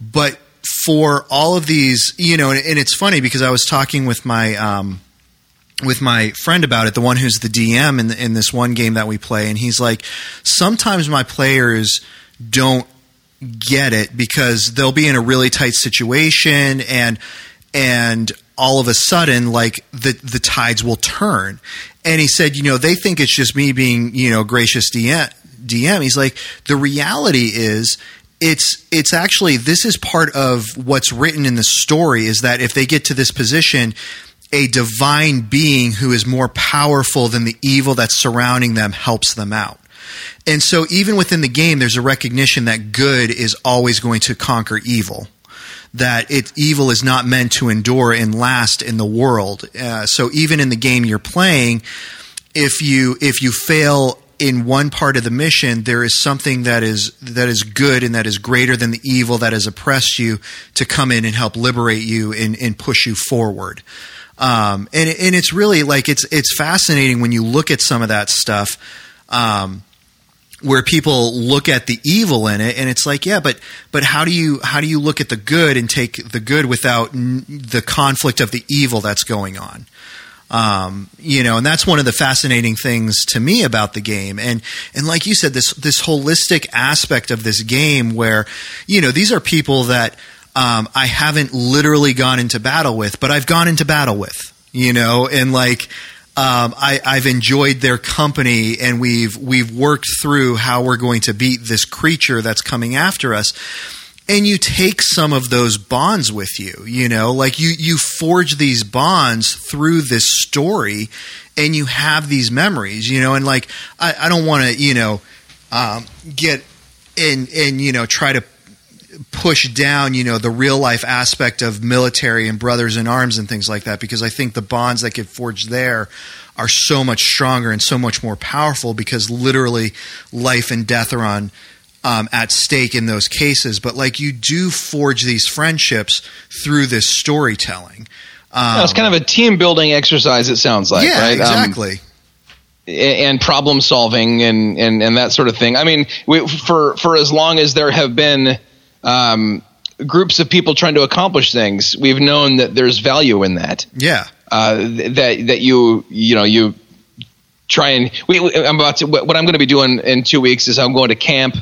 But for all of these, you know, and, and it's funny because I was talking with my um, – with my friend about it, the one who's the D M in, the, in this one game that we play. And he's like, sometimes my players don't get it because they'll be in a really tight situation and, and all of a sudden, like the, the tides will turn. And he said, you know, they think it's just me being, you know, gracious D M. D M. He's like, the reality is, It's it's actually, this is part of what's written in the story is that if they get to this position, a divine being who is more powerful than the evil that's surrounding them helps them out. And so even within the game, there's a recognition that good is always going to conquer evil, that it, evil is not meant to endure and last in the world. Uh, so even in the game you're playing, if you if you fail in one part of the mission, there is something that is that is good and that is greater than the evil that has oppressed you to come in and help liberate you and, and push you forward. Um, and, and it's really like, it's, it's fascinating when you look at some of that stuff, um, where people look at the evil in it and it's like, yeah, but, but how do you, how do you look at the good and take the good without n- the conflict of the evil that's going on? Um, you know, and that's one of the fascinating things to me about the game. And, and like you said, this, this holistic aspect of this game where, you know, these are people that, Um, I haven't literally gone into battle with, but I've gone into battle with, you know, and like um, I, I've enjoyed their company, and we've we've worked through how we're going to beat this creature that's coming after us. And you take some of those bonds with you, you know, like you you forge these bonds through this story, and you have these memories, you know, and like I, I don't want to, you know, um, get and and you know try to. push down, you know, the real life aspect of military and brothers in arms and things like that, because I think the bonds that get forged there are so much stronger and so much more powerful because literally life and death are on um, at stake in those cases. But like, you do forge these friendships through this storytelling. Um, no, it's kind of a team building exercise, it sounds like. Yeah, right? Exactly. Um, and problem solving and, and, and that sort of thing. I mean, we, for, for as long as there have been um, groups of people trying to accomplish things, we've known that there's value in that. Yeah. Uh, that, that you, you know, you try and, we, I'm about to, what I'm going to be doing in two weeks is I'm going to camp.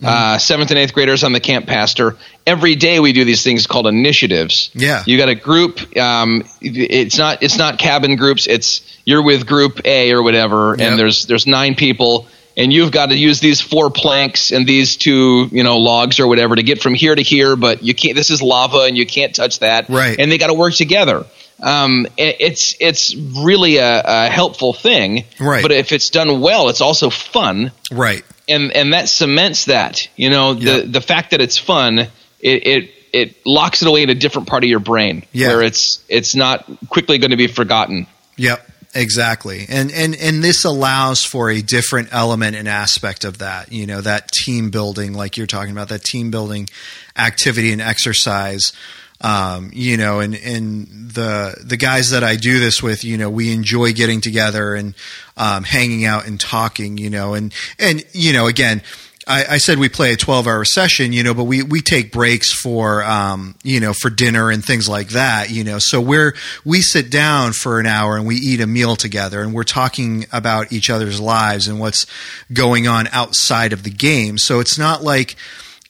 Uh, seventh and eighth graders on the camp pastor. Every day we do these things called initiatives. Yeah, you got a group. Um, it's not it's not cabin groups. It's you're with group A or whatever, yep. and there's there's nine people, and you've got to use these four planks and these two you know logs or whatever to get from here to here. But you can't. This is lava, and you can't touch that. Right. And they got to work together. Um, it, it's it's really a, a helpful thing. Right. But if it's done well, it's also fun. Right. And and that cements that, you know, the, yeah. the fact that it's fun, it, it it locks it away in a different part of your brain yeah. where it's it's not quickly going to be forgotten. Yep, exactly. And and and this allows for a different element and aspect of that, you know, that team building, like you're talking about, that team building activity and exercise. Um, you know, and, and the, the guys that I do this with, you know, we enjoy getting together and, um, hanging out and talking, you know, and, and, you know, again, I, I said we play a twelve hour session, you know, but we, we take breaks for, um, you know, for dinner and things like that, you know, so we're, we sit down for an hour and we eat a meal together and we're talking about each other's lives and what's going on outside of the game. So it's not like,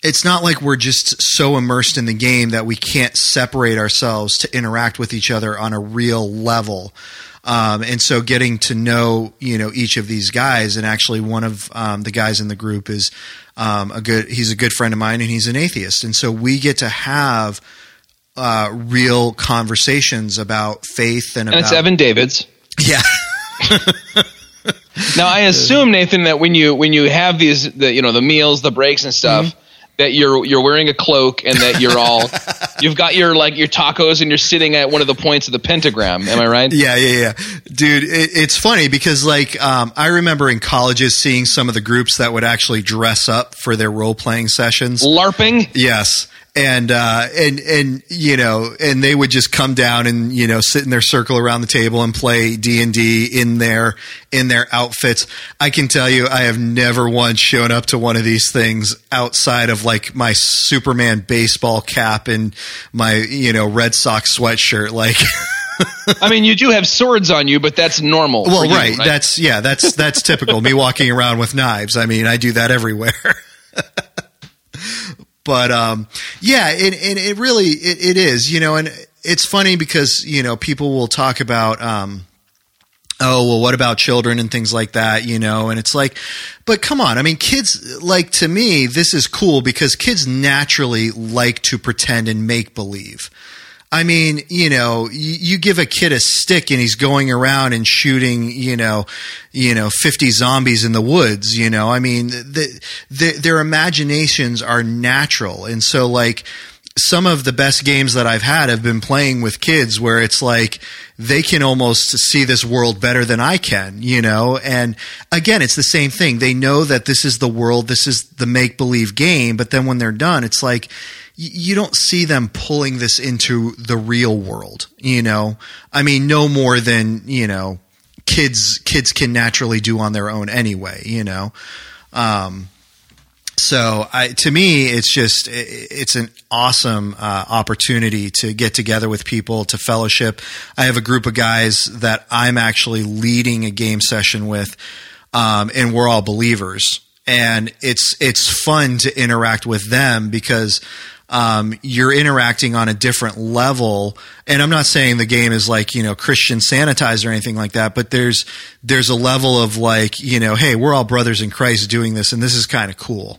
It's not like we're just so immersed in the game that we can't separate ourselves to interact with each other on a real level. Um, and so getting to know, you know, each of these guys, and actually one of um, the guys in the group is um, a good, he's a good friend of mine and he's an atheist. And so we get to have uh, real conversations about faith and, and about. And it's Evan Davids. Yeah. Now, I assume, Nathan, that when you, when you have these, the, you know, the meals, the breaks and stuff, mm-hmm. that you're you're wearing a cloak and that you're all you've got your like your tacos and you're sitting at one of the points of the pentagram. Am I right? Yeah, yeah, yeah, dude. It, it's funny because like um, I remember in colleges seeing some of the groups that would actually dress up for their role playing sessions. LARPing. Yes. And, uh, and, and, you know, and they would just come down and, you know, sit in their circle around the table and play D and D in their, in their outfits. I can tell you, I have never once shown up to one of these things outside of like my Superman baseball cap and my, you know, Red Sox sweatshirt. Like, I mean, you do have swords on you, but that's normal. Well, you, right. right. That's, yeah, that's, that's typical. Me walking around with knives. I mean, I do that everywhere. But, um, yeah, it, it, it really, it, it is, you know, and it's funny because, you know, people will talk about, um, oh, well, what about children and things like that, you know, and it's like, but come on. I mean, kids, like, to me, this is cool because kids naturally like to pretend and make believe. I mean, you know, you give a kid a stick and he's going around and shooting, you know, you know, fifty zombies in the woods, you know, I mean, the, the, their imaginations are natural. And so like some of the best games that I've had have been playing with kids where it's like they can almost see this world better than I can, you know? And again, it's the same thing. They know that this is the world, this is the make-believe game. But then when they're done, it's like, you don't see them pulling this into the real world, you know? I mean, no more than, you know, kids kids can naturally do on their own anyway, you know? Um, so I, to me, it's just, it, it's an awesome uh, opportunity to get together with people, to fellowship. I have a group of guys that I'm actually leading a game session with, um, and we're all believers. And it's it's fun to interact with them because um, you're interacting on a different level. And I'm not saying the game is like, you know, Christian sanitized or anything like that, but there's there's a level of like, you know, hey, we're all brothers in Christ doing this, and this is kind of cool.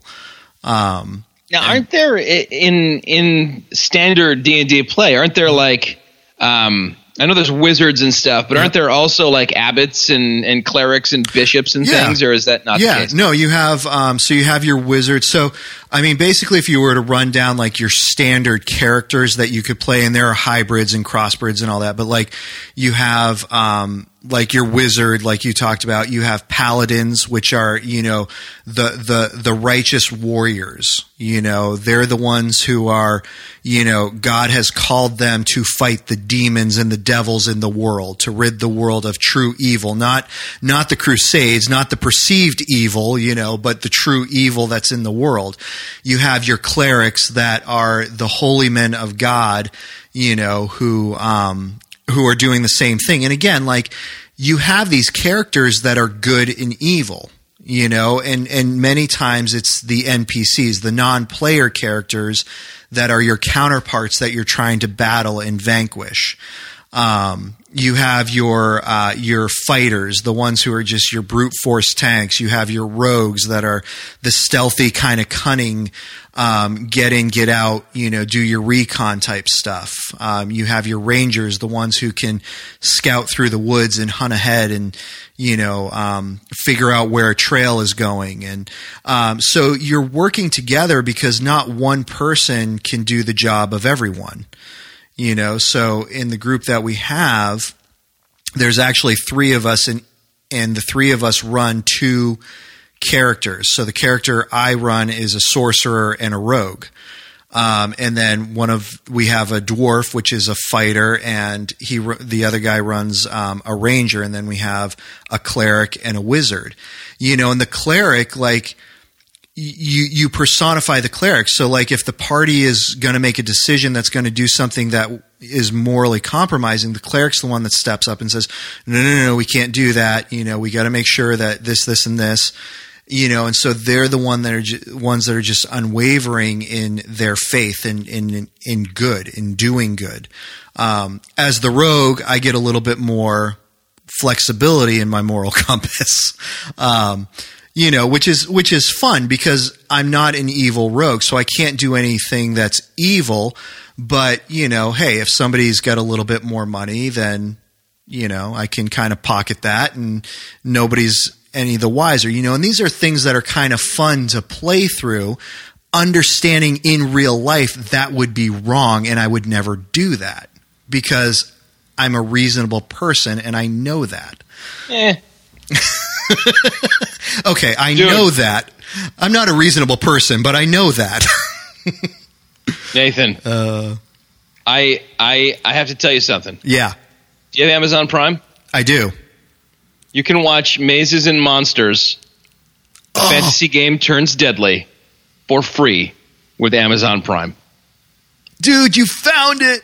Um, now, and- aren't there in in standard D and D play? Aren't there like um, I know there's wizards and stuff, but aren't there also like abbots and, and clerics and bishops and yeah. things, or is that not yeah. the case? Yeah, no, you have, um, so you have your wizards. So I mean, basically, if you were to run down like your standard characters that you could play, and there are hybrids and crossbreeds and all that, but like you have um, like your wizard, like you talked about, you have paladins, which are, you know, the, the, the righteous warriors, you know, they're the ones who are, you know, God has called them to fight the demons and the devils in the world, to rid the world of true evil, not, not the crusades, not the perceived evil, you know, but the true evil that's in the world. You have your clerics that are the holy men of God, you know, who um, who are doing the same thing. And again, like you have these characters that are good and evil, you know, and, and many times it's the N P Cs, the non-player characters that are your counterparts that you're trying to battle and vanquish. Um, you have your, uh, your fighters, the ones who are just your brute force tanks. You have your rogues that are the stealthy kind of cunning, um, get in, get out, you know, do your recon type stuff. Um, you have your rangers, the ones who can scout through the woods and hunt ahead and, you know, um, figure out where a trail is going. And, um, so you're working together because not one person can do the job of everyone. You know, so in the group that we have, there's actually three of us, and and the three of us run two characters. So the character I run is a sorcerer and a rogue, um, and then one of we have a dwarf, which is a fighter, and he the other guy runs um, a ranger, and then we have a cleric and a wizard. You know, and the cleric, like. You, you personify the cleric. So like if the party is going to make a decision that's going to do something that is morally compromising, the cleric's the one that steps up and says, no, no, no, no we can't do that. You know, we got to make sure that this, this, and this, you know, and so they're the one that are ju- ones that are just unwavering in their faith and in, in, in good, in doing good. Um, as the rogue, I get a little bit more flexibility in my moral compass. Um, You know, which is which is fun because I'm not an evil rogue, so I can't do anything that's evil. But, you know, hey, if somebody's got a little bit more money, then, you know, I can kind of pocket that and nobody's any the wiser, you know. And these are things that are kind of fun to play through, understanding in real life that would be wrong and I would never do that because I'm a reasonable person and I know that. Eh. Okay, I Dude. know that. I'm not a reasonable person, but I know that. Nathan, uh, I I I have to tell you something. Yeah. Do you have Amazon Prime? I do. You can watch Mazes and Monsters. A oh. fantasy game turns deadly for free with Amazon Prime. Dude, you found it.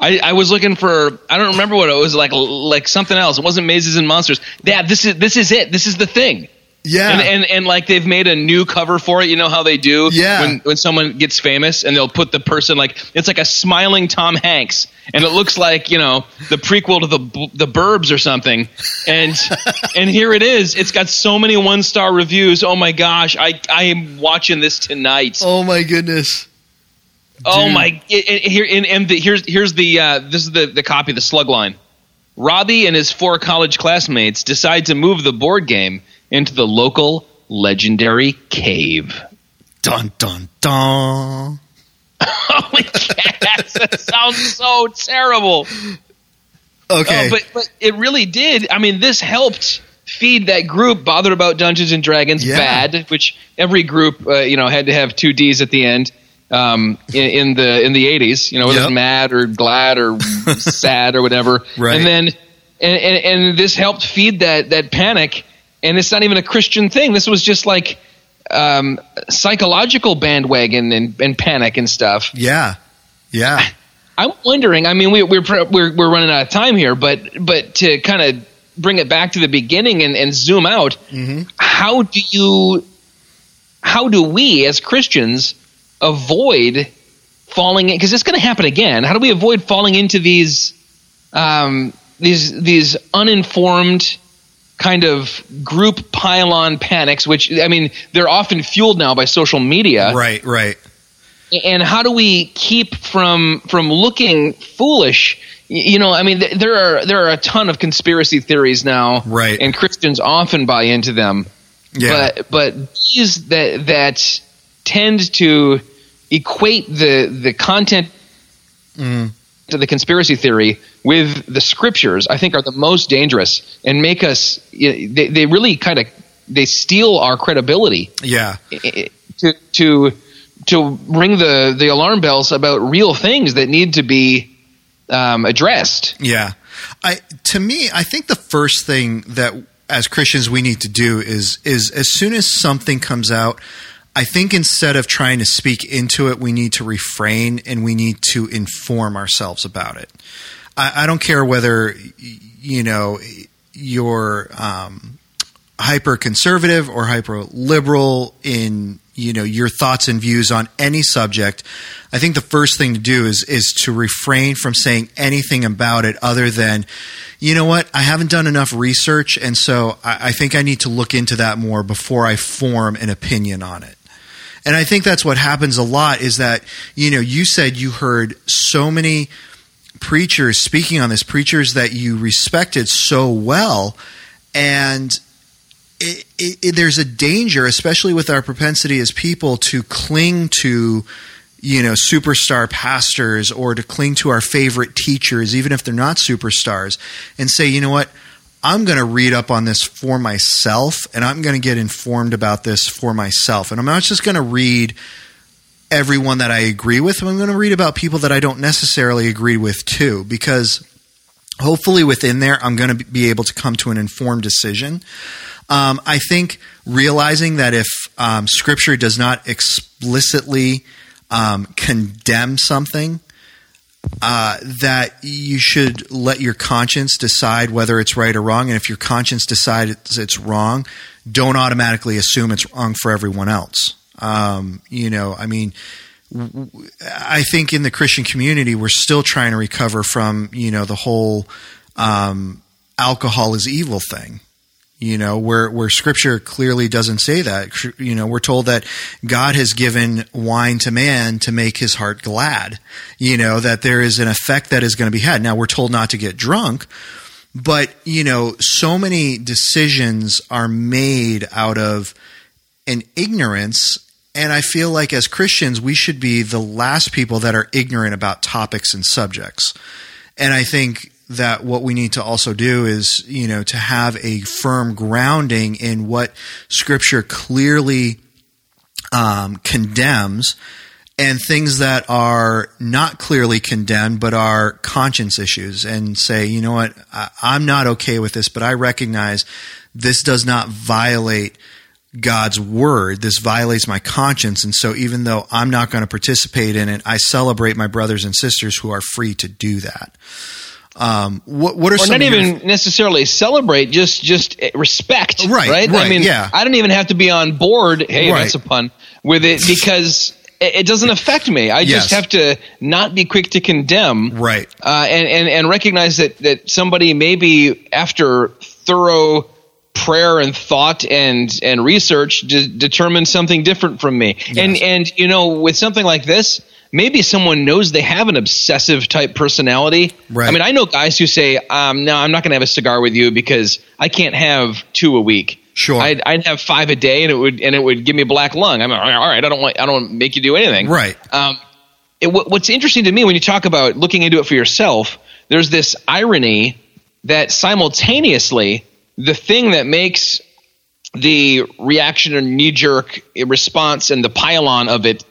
I, I was looking for – I don't remember what it was, like like something else. It wasn't Mazes and Monsters. Yeah, this is this is it. This is the thing. Yeah. And, and, and like they've made a new cover for it. You know how they do yeah. when, when someone gets famous and they'll put the person like – it's like a smiling Tom Hanks. And it looks like, you know, the prequel to the the Burbs or something. And and here it is. It's got so many one-star reviews. Oh, my gosh. I, I am watching this tonight. Oh, my goodness. Dude. Oh my! Here and, and the, here's here's the uh, this is the, the copy the slug line. Robbie and his four college classmates decide to move the board game into the local legendary cave. Dun dun dun! Holy cats! That sounds so terrible. Okay, oh, but but it really did. I mean, this helped feed that group bothered about Dungeons and Dragons yeah. bad, which every group uh, you know had to have two D's at the end. Um, in, in the in the eighties, you know, whether yep. mad or glad or sad or whatever, right. and then and, and and this helped feed that that panic. And it's not even a Christian thing. This was just like um, psychological bandwagon and, and panic and stuff. Yeah, yeah. I'm wondering. I mean, we, we're we're we're running out of time here, but but to kind of bring it back to the beginning and, and zoom out, mm-hmm. how do you? How do we as Christians avoid falling in, because it's going to happen again. How do we avoid falling into these um, these these uninformed kind of group pile-on panics, which, I mean, they're often fueled now by social media. Right, right. And how do we keep from from looking foolish? You know, I mean, th- there are there are a ton of conspiracy theories now, right? And Christians often buy into them. Yeah. But but these that that tend to equate the the content mm. to the conspiracy theory with the scriptures, I think, are the most dangerous and make us you know, they, they really kind of they steal our credibility. Yeah. To to to ring the, the alarm bells about real things that need to be um, addressed. Yeah. I to me, I think the first thing that as Christians we need to do is is as soon as something comes out, I think instead of trying to speak into it, we need to refrain and we need to inform ourselves about it. I, I don't care whether you know you're um, hyper conservative or hyper liberal in you know your thoughts and views on any subject. I think the first thing to do is is to refrain from saying anything about it other than, you know what, I haven't done enough research, and so I, I think I need to look into that more before I form an opinion on it. And I think that's what happens a lot is that, you know, you said you heard so many preachers speaking on this, preachers that you respected so well, and it, it, it, there's a danger, especially with our propensity as people, to cling to, you know, superstar pastors or to cling to our favorite teachers, even if they're not superstars, and say, you know what, I'm going to read up on this for myself, and I'm going to get informed about this for myself. And I'm not just going to read everyone that I agree with. I'm going to read about people that I don't necessarily agree with too, because hopefully within there, I'm going to be able to come to an informed decision. Um, I think realizing that if um, Scripture does not explicitly um, condemn something, Uh, that you should let your conscience decide whether it's right or wrong. And if your conscience decides it's wrong, don't automatically assume it's wrong for everyone else. Um, you know, I mean, w- I think in the Christian community, we're still trying to recover from, you know, the whole um, alcohol is evil thing. You know, where, where scripture clearly doesn't say that. You know, we're told that God has given wine to man to make his heart glad, you know, that there is an effect that is going to be had. Now, we're told not to get drunk, but, you know, so many decisions are made out of an ignorance. And I feel like as Christians, we should be the last people that are ignorant about topics and subjects. And I think that what we need to also do is, you know, to have a firm grounding in what Scripture clearly um, condemns and things that are not clearly condemned but are conscience issues, and say, you know what, I, I'm not okay with this, but I recognize this does not violate God's word. This violates my conscience. And so even though I'm not going to participate in it, I celebrate my brothers and sisters who are free to do that. Um, what, what are or some not even th- necessarily celebrate, just just respect, right? Right. right I mean, yeah. I don't even have to be on board. Hey, right. That's a pun with it, because it doesn't affect me. I yes. just have to not be quick to condemn, right? Uh, and, and and recognize that that somebody maybe after thorough prayer and thought and and research de- determines something different from me. Yes. And and you know, with something like this, maybe someone knows they have an obsessive type personality. Right. I mean, I know guys who say, um, no, I'm not going to have a cigar with you because I can't have two a week. Sure. I'd, I'd have five a day and it would, and it would give me a black lung. I'm like, all right, I don't want, I don't make you do anything. Right. Um, it, what, what's interesting to me when you talk about looking into it for yourself, there's this irony that simultaneously the thing that makes the reaction or knee jerk response and the pile-on of it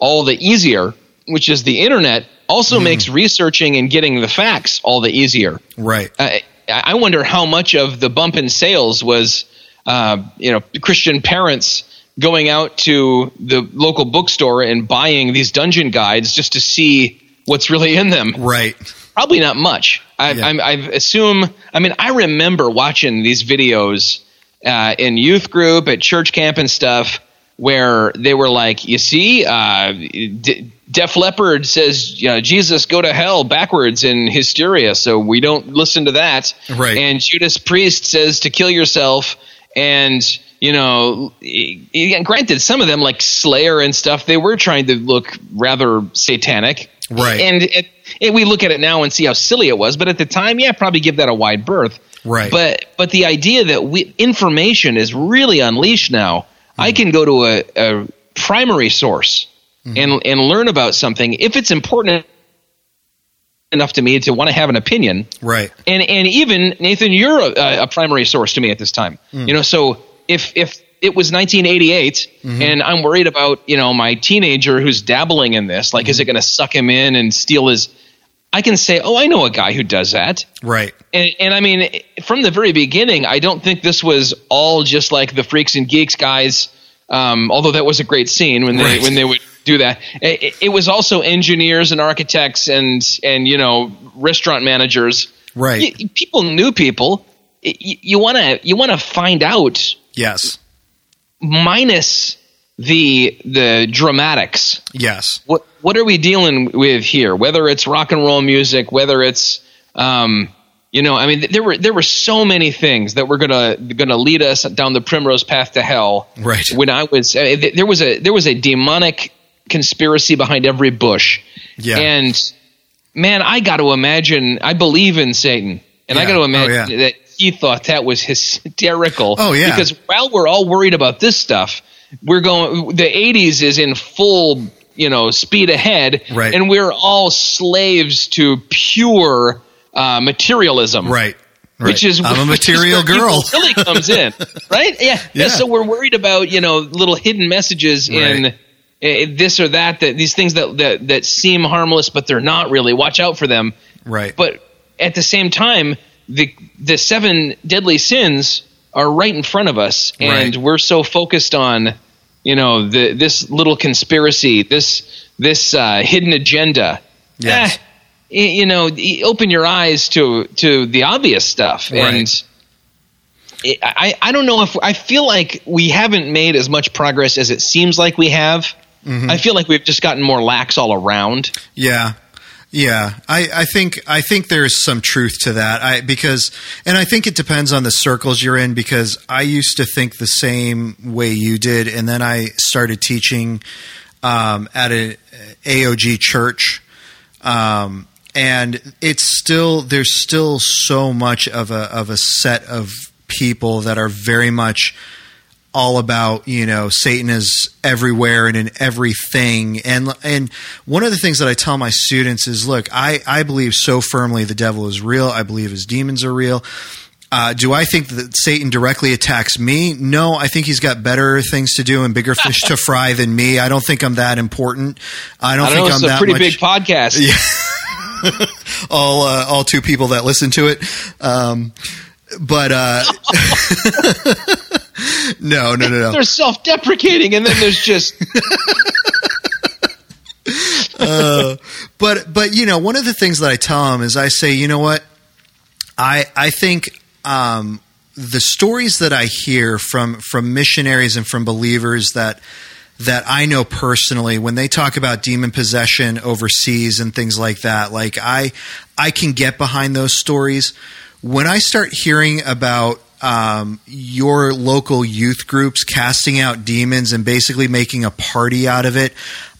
all the easier, which is the internet, also mm. makes researching and getting the facts all the easier. Right. Uh, I wonder how much of the bump in sales was, uh, you know, Christian parents going out to the local bookstore and buying these dungeon guides just to see what's really in them. Right. Probably not much. I, yeah. I, I assume. I mean, I remember watching these videos uh, in youth group, at church camp and stuff, where they were like, you see, uh, D- Def Leppard says, you know, Jesus, go to hell backwards in hysteria, so we don't listen to that. Right. And Judas Priest says to kill yourself. And, you know, granted, some of them, like Slayer and stuff, they were trying to look rather satanic. Right. And it, it, we look at it now and see how silly it was. But at the time, yeah, probably give that a wide berth. Right. But, but the idea that we, information is really unleashed now. I can go to a, a primary source mm-hmm. and and learn about something if it's important enough to me to want to have an opinion. Right. And and even, Nathan, you're a, a primary source to me at this time. Mm. You know, so if if it was nineteen eighty-eight mm-hmm. and I'm worried about, you know, my teenager who's dabbling in this, like, mm-hmm. is it going to suck him in and steal his, I can say, oh, I know a guy who does that. Right. And, and I mean, from the very beginning, I don't think this was all just like the Freaks and Geeks guys. Um, although that was a great scene when they, right. when they would do that. It, it was also engineers and architects and, and, you know, restaurant managers. Right. Y- people knew people. Y- you want to, you want to find out. Yes. Minus the the dramatics. Yes. What what are we dealing with here? Whether it's rock and roll music, whether it's um, you know, I mean, th- there were there were so many things that were gonna gonna lead us down the primrose path to hell. Right. When I was uh, th- there was a there was a demonic conspiracy behind every bush. Yeah. And man, I got to imagine. I believe in Satan, and yeah. I got to imagine oh, yeah. that. He thought that was hysterical. Oh, yeah. Because while we're all worried about this stuff, we're going – the eighties is in full, you know, speed ahead. Right. And we're all slaves to pure uh, materialism. Right. Right. Which is – I'm a material girl. Really comes in. Right? Yeah. yeah. So we're worried about, you know, little hidden messages right. in – this or that, that these things that, that, that seem harmless, but they're not really. Watch out for them. Right. But at the same time – The the seven deadly sins are right in front of us, and right. we're so focused on, you know, the, this little conspiracy, this this uh, hidden agenda. Yes. Eh, you know, open your eyes to to the obvious stuff, right. and it, I I don't know if I feel like we haven't made as much progress as it seems like we have. Mm-hmm. I feel like we've just gotten more lax all around. Yeah. Yeah, I, I think I think there's some truth to that. I because and I think it depends on the circles you're in, because I used to think the same way you did, and then I started teaching um, at an A O G church, um, and it's still there's still so much of a of a set of people that are very much all about, you know, Satan is everywhere and in everything. And and one of the things that I tell my students is, look, I, I believe so firmly the devil is real. I believe his demons are real. Uh, do I think that Satan directly attacks me? No, I think he's got better things to do and bigger fish to fry than me. I don't think I'm that important. I don't, I don't think know, I'm that much. It's a pretty much, big podcast. Yeah. all, uh, all two people that listen to it. Um, but uh, – No, no, no, no. They're self-deprecating, and then there's just. uh, but, but you know, one of the things that I tell them is I say, you know what, I I think um, the stories that I hear from from missionaries and from believers that that I know personally, when they talk about demon possession overseas and things like that, like I I can get behind those stories. When I start hearing about Um, your local youth groups casting out demons and basically making a party out of it,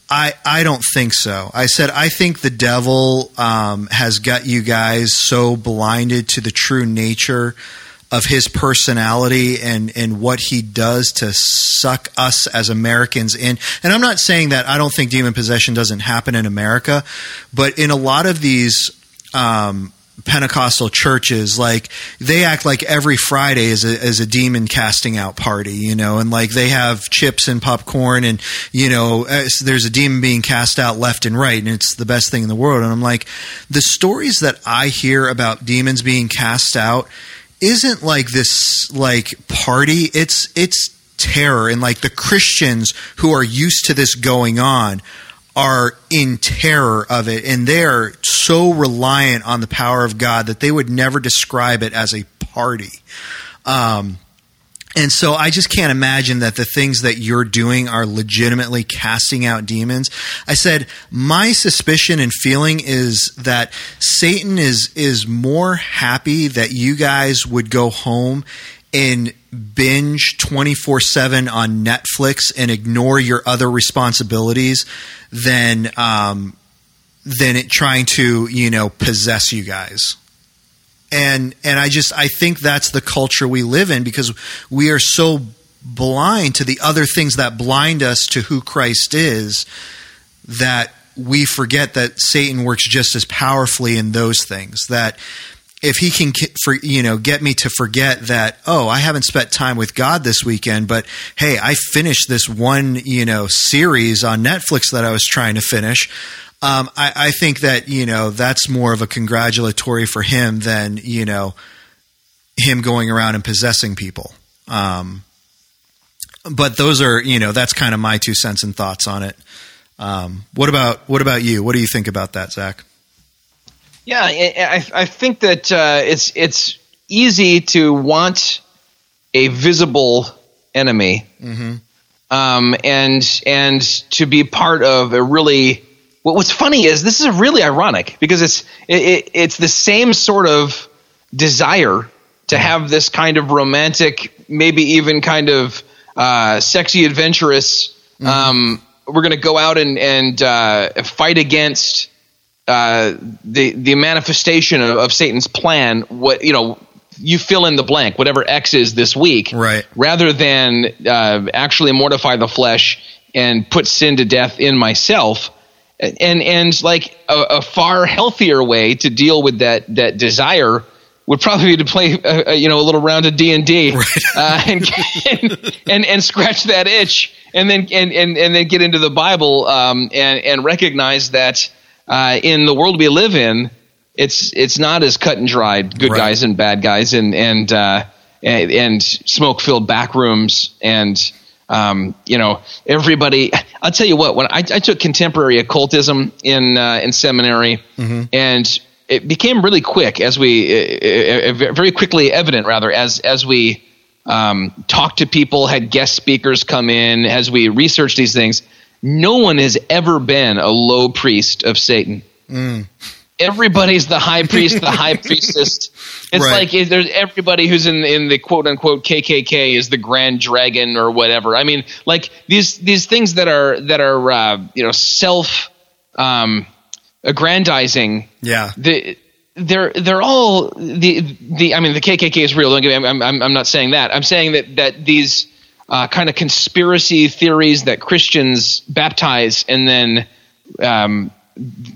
I, I don't think so. I said, I think the devil um, has got you guys so blinded to the true nature of his personality and, and what he does to suck us as Americans in. And I'm not saying that I don't think demon possession doesn't happen in America, but in a lot of these um, – Pentecostal churches, like they act like every Friday is a, is a demon casting out party, you know, and like they have chips and popcorn and, you know, there's a demon being cast out left and right and it's the best thing in the world. And I'm like, the stories that I hear about demons being cast out isn't like this, like party. It's, it's terror. And like the Christians who are used to this going on are in terror of it, and they're so reliant on the power of God that they would never describe it as a party. Um, and so I just can't imagine that the things that you're doing are legitimately casting out demons. I said, my suspicion and feeling is that Satan is is more happy that you guys would go home and binge twenty-four seven on Netflix and ignore your other responsibilities than um, than it trying to, you know, possess you guys. And and I just I think that's the culture we live in, because we are so blind to the other things that blind us to who Christ is, that we forget that Satan works just as powerfully in those things. That if he can, you know, get me to forget that, oh, I haven't spent time with God this weekend, but hey, I finished this one, you know, series on Netflix that I was trying to finish. Um, I, I think that, you know, that's more of a congratulatory for him than, you know, him going around and possessing people. Um, but those are, you know, that's kind of my two cents and thoughts on it. Um, what about, what about you? What do you think about that, Zach? Yeah, I, I think that uh, it's it's easy to want a visible enemy, mm-hmm. um, and and to be part of a really. Well, what's funny is this is really ironic because it's it, it's the same sort of desire to have this kind of romantic, maybe even kind of uh, sexy, adventurous. Mm-hmm. Um, we're going to go out and and uh, fight against. Uh, the the manifestation of, of Satan's plan, what you know, you fill in the blank, whatever X is this week, right? Rather than uh, actually mortify the flesh and put sin to death in myself, and and like a, a far healthier way to deal with that that desire would probably be to play uh, you know a little round of D and D and and and scratch that itch, and then and and, and then get into the Bible um, and and recognize that. Uh, in the world we live in, it's it's not as cut and dried, good right. guys and bad guys, and and uh, and, and smoke filled back rooms, and um, you know everybody. I'll tell you what, when I, I took contemporary occultism in uh, in seminary, mm-hmm. and it became really quick as we it, it, very quickly evident rather as as we um, talked to people, had guest speakers come in, as we researched these things. No one has ever been a low priest of Satan. Mm. Everybody's the high priest, the high priestess. It's right. like there's everybody who's in in the quote unquote K K K is the grand dragon or whatever. I mean, like these these things that are that are uh, you know self um, aggrandizing. Yeah. The, They're they're all the the I mean the K K K is real. Don't get me. I'm I'm I'm not saying that. I'm saying that that these. Uh, kind of conspiracy theories that Christians baptize and then um,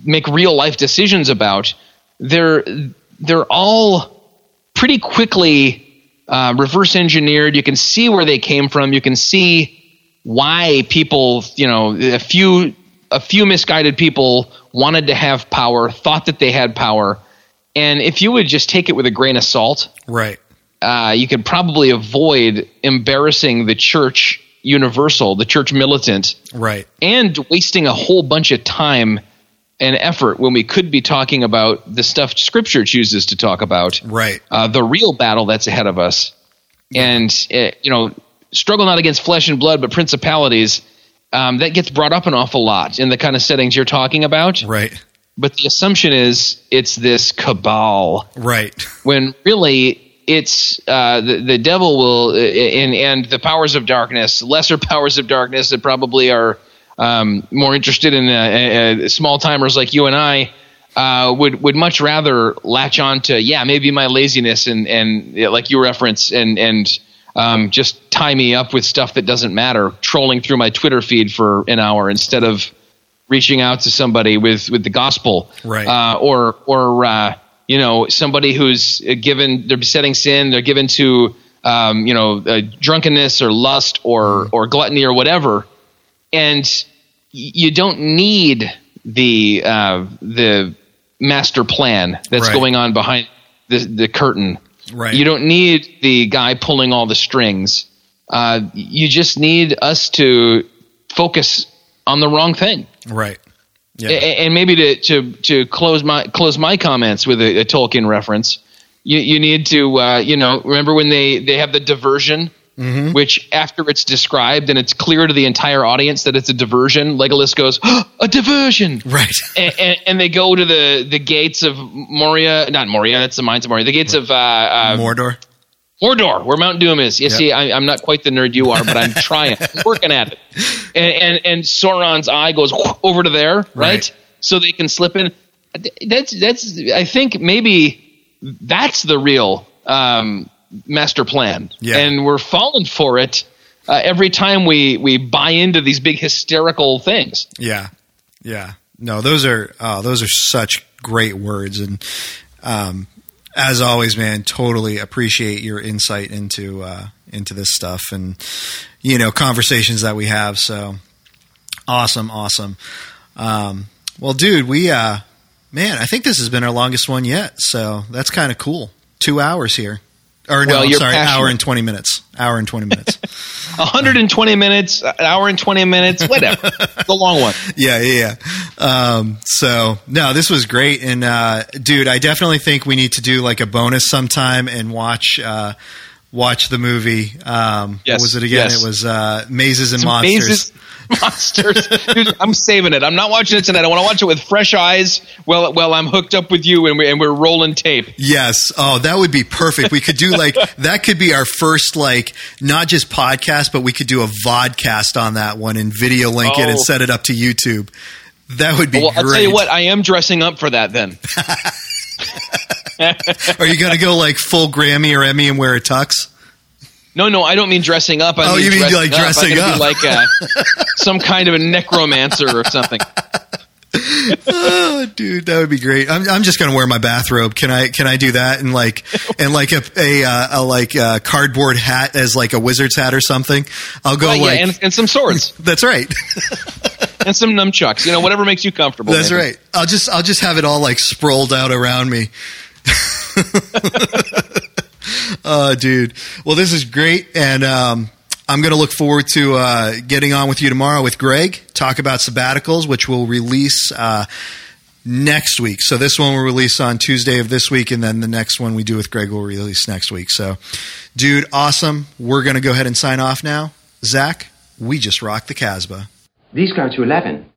make real life decisions about, they're they're all pretty quickly uh, reverse engineered. You can see where they came from. You can see why people, you know, a few a few misguided people wanted to have power, thought that they had power, and if you would just take it with a grain of salt, right. Uh, you could probably avoid embarrassing the church universal, the church militant, right? And wasting a whole bunch of time and effort when we could be talking about the stuff Scripture chooses to talk about, right? Uh, the real battle that's ahead of us, and uh, you know, struggle not against flesh and blood, but principalities. Um, that gets brought up an awful lot in the kind of settings you're talking about, right? But the assumption is it's this cabal, right? When really. It's uh, the, the devil will and, and the powers of darkness, lesser powers of darkness that probably are um, more interested in uh, uh, small timers like you and I uh, would would much rather latch on to, yeah, maybe my laziness and, and yeah, like you reference and, and um, just tie me up with stuff that doesn't matter, trolling through my Twitter feed for an hour instead of reaching out to somebody with, with the gospel right. uh, or or uh, – you know, somebody who's given, they're besetting sin, they're given to, um, you know, uh, drunkenness or lust or or gluttony or whatever, and you don't need the uh, the master plan that's right. going on behind the the curtain. Right. You don't need the guy pulling all the strings. Uh, you just need us to focus on the wrong thing. Right. Yeah. And maybe to, to, to close my close my comments with a, a Tolkien reference, you, you need to uh, you know remember when they, they have the diversion, mm-hmm. which after it's described and it's clear to the entire audience that it's a diversion, Legolas goes, oh, a diversion, right? And, and, and they go to the, the gates of Moria, not Moria, that's the mines of Moria, the gates of uh, uh, Mordor, Mordor, where Mount Doom is. You yep. see, I, I'm not quite the nerd you are, but I'm trying, I'm working at it. And, and and Sauron's eye goes over to there, right? right? So they can slip in. That's that's. I think maybe that's the real um, master plan, yeah. and we're falling for it uh, every time we we buy into these big hysterical things. Yeah, yeah. No, those are oh, those are such great words, and um, as always, man, totally appreciate your insight into uh, into this stuff and you know conversations that we have. So awesome, awesome. Um, well, dude, we uh, man, I think this has been our longest one yet. So that's kind of cool. Two hours here. Or no, well, I'm sorry, passionate. hour and twenty minutes. Hour and twenty minutes. one hundred twenty minutes, an hour and twenty minutes, whatever. The long one. Yeah, yeah, yeah. Um, so, no, this was great. And, uh, dude, I definitely think we need to do like a bonus sometime and watch uh, watch the movie. Um, yes, what was it again? Yes. It was uh, Mazes and it's Monsters. Mazes- Monsters. Dude, I'm saving it. I'm not watching it tonight. I want to watch it with fresh eyes. Well, well, I'm hooked up with you, and we're and we're rolling tape. Yes. Oh, that would be perfect. We could do like that. Could be our first like not just podcast, but we could do a vodcast on that one and video link oh. it and set it up to YouTube. That would be. Well, great. I'll tell you what. I am dressing up for that then. Are you going to go like full Grammy or Emmy and wear a tux? No, no, I don't mean dressing up. I oh, mean you mean dressing like up. dressing I'm up? Be like a, some kind of a necromancer or something. Oh, dude, that would be great. I'm, I'm just going to wear my bathrobe. Can I? Can I do that? And like, and like a a, a, a like a cardboard hat as like a wizard's hat or something. I'll go right, like yeah, and, and some swords. That's right. And some nunchucks. You know, whatever makes you comfortable. That's maybe. right. I'll just I'll just have it all like sprawled out around me. Uh, dude. Well, this is great. And, um, I'm going to look forward to, uh, getting on with you tomorrow with Greg, talk about sabbaticals, which we'll release, uh, next week. So this one will release on Tuesday of this week. And then the next one we do with Greg will release next week. So dude, awesome. We're going to go ahead and sign off now. Zach, we just rocked the Casbah. These go to eleven.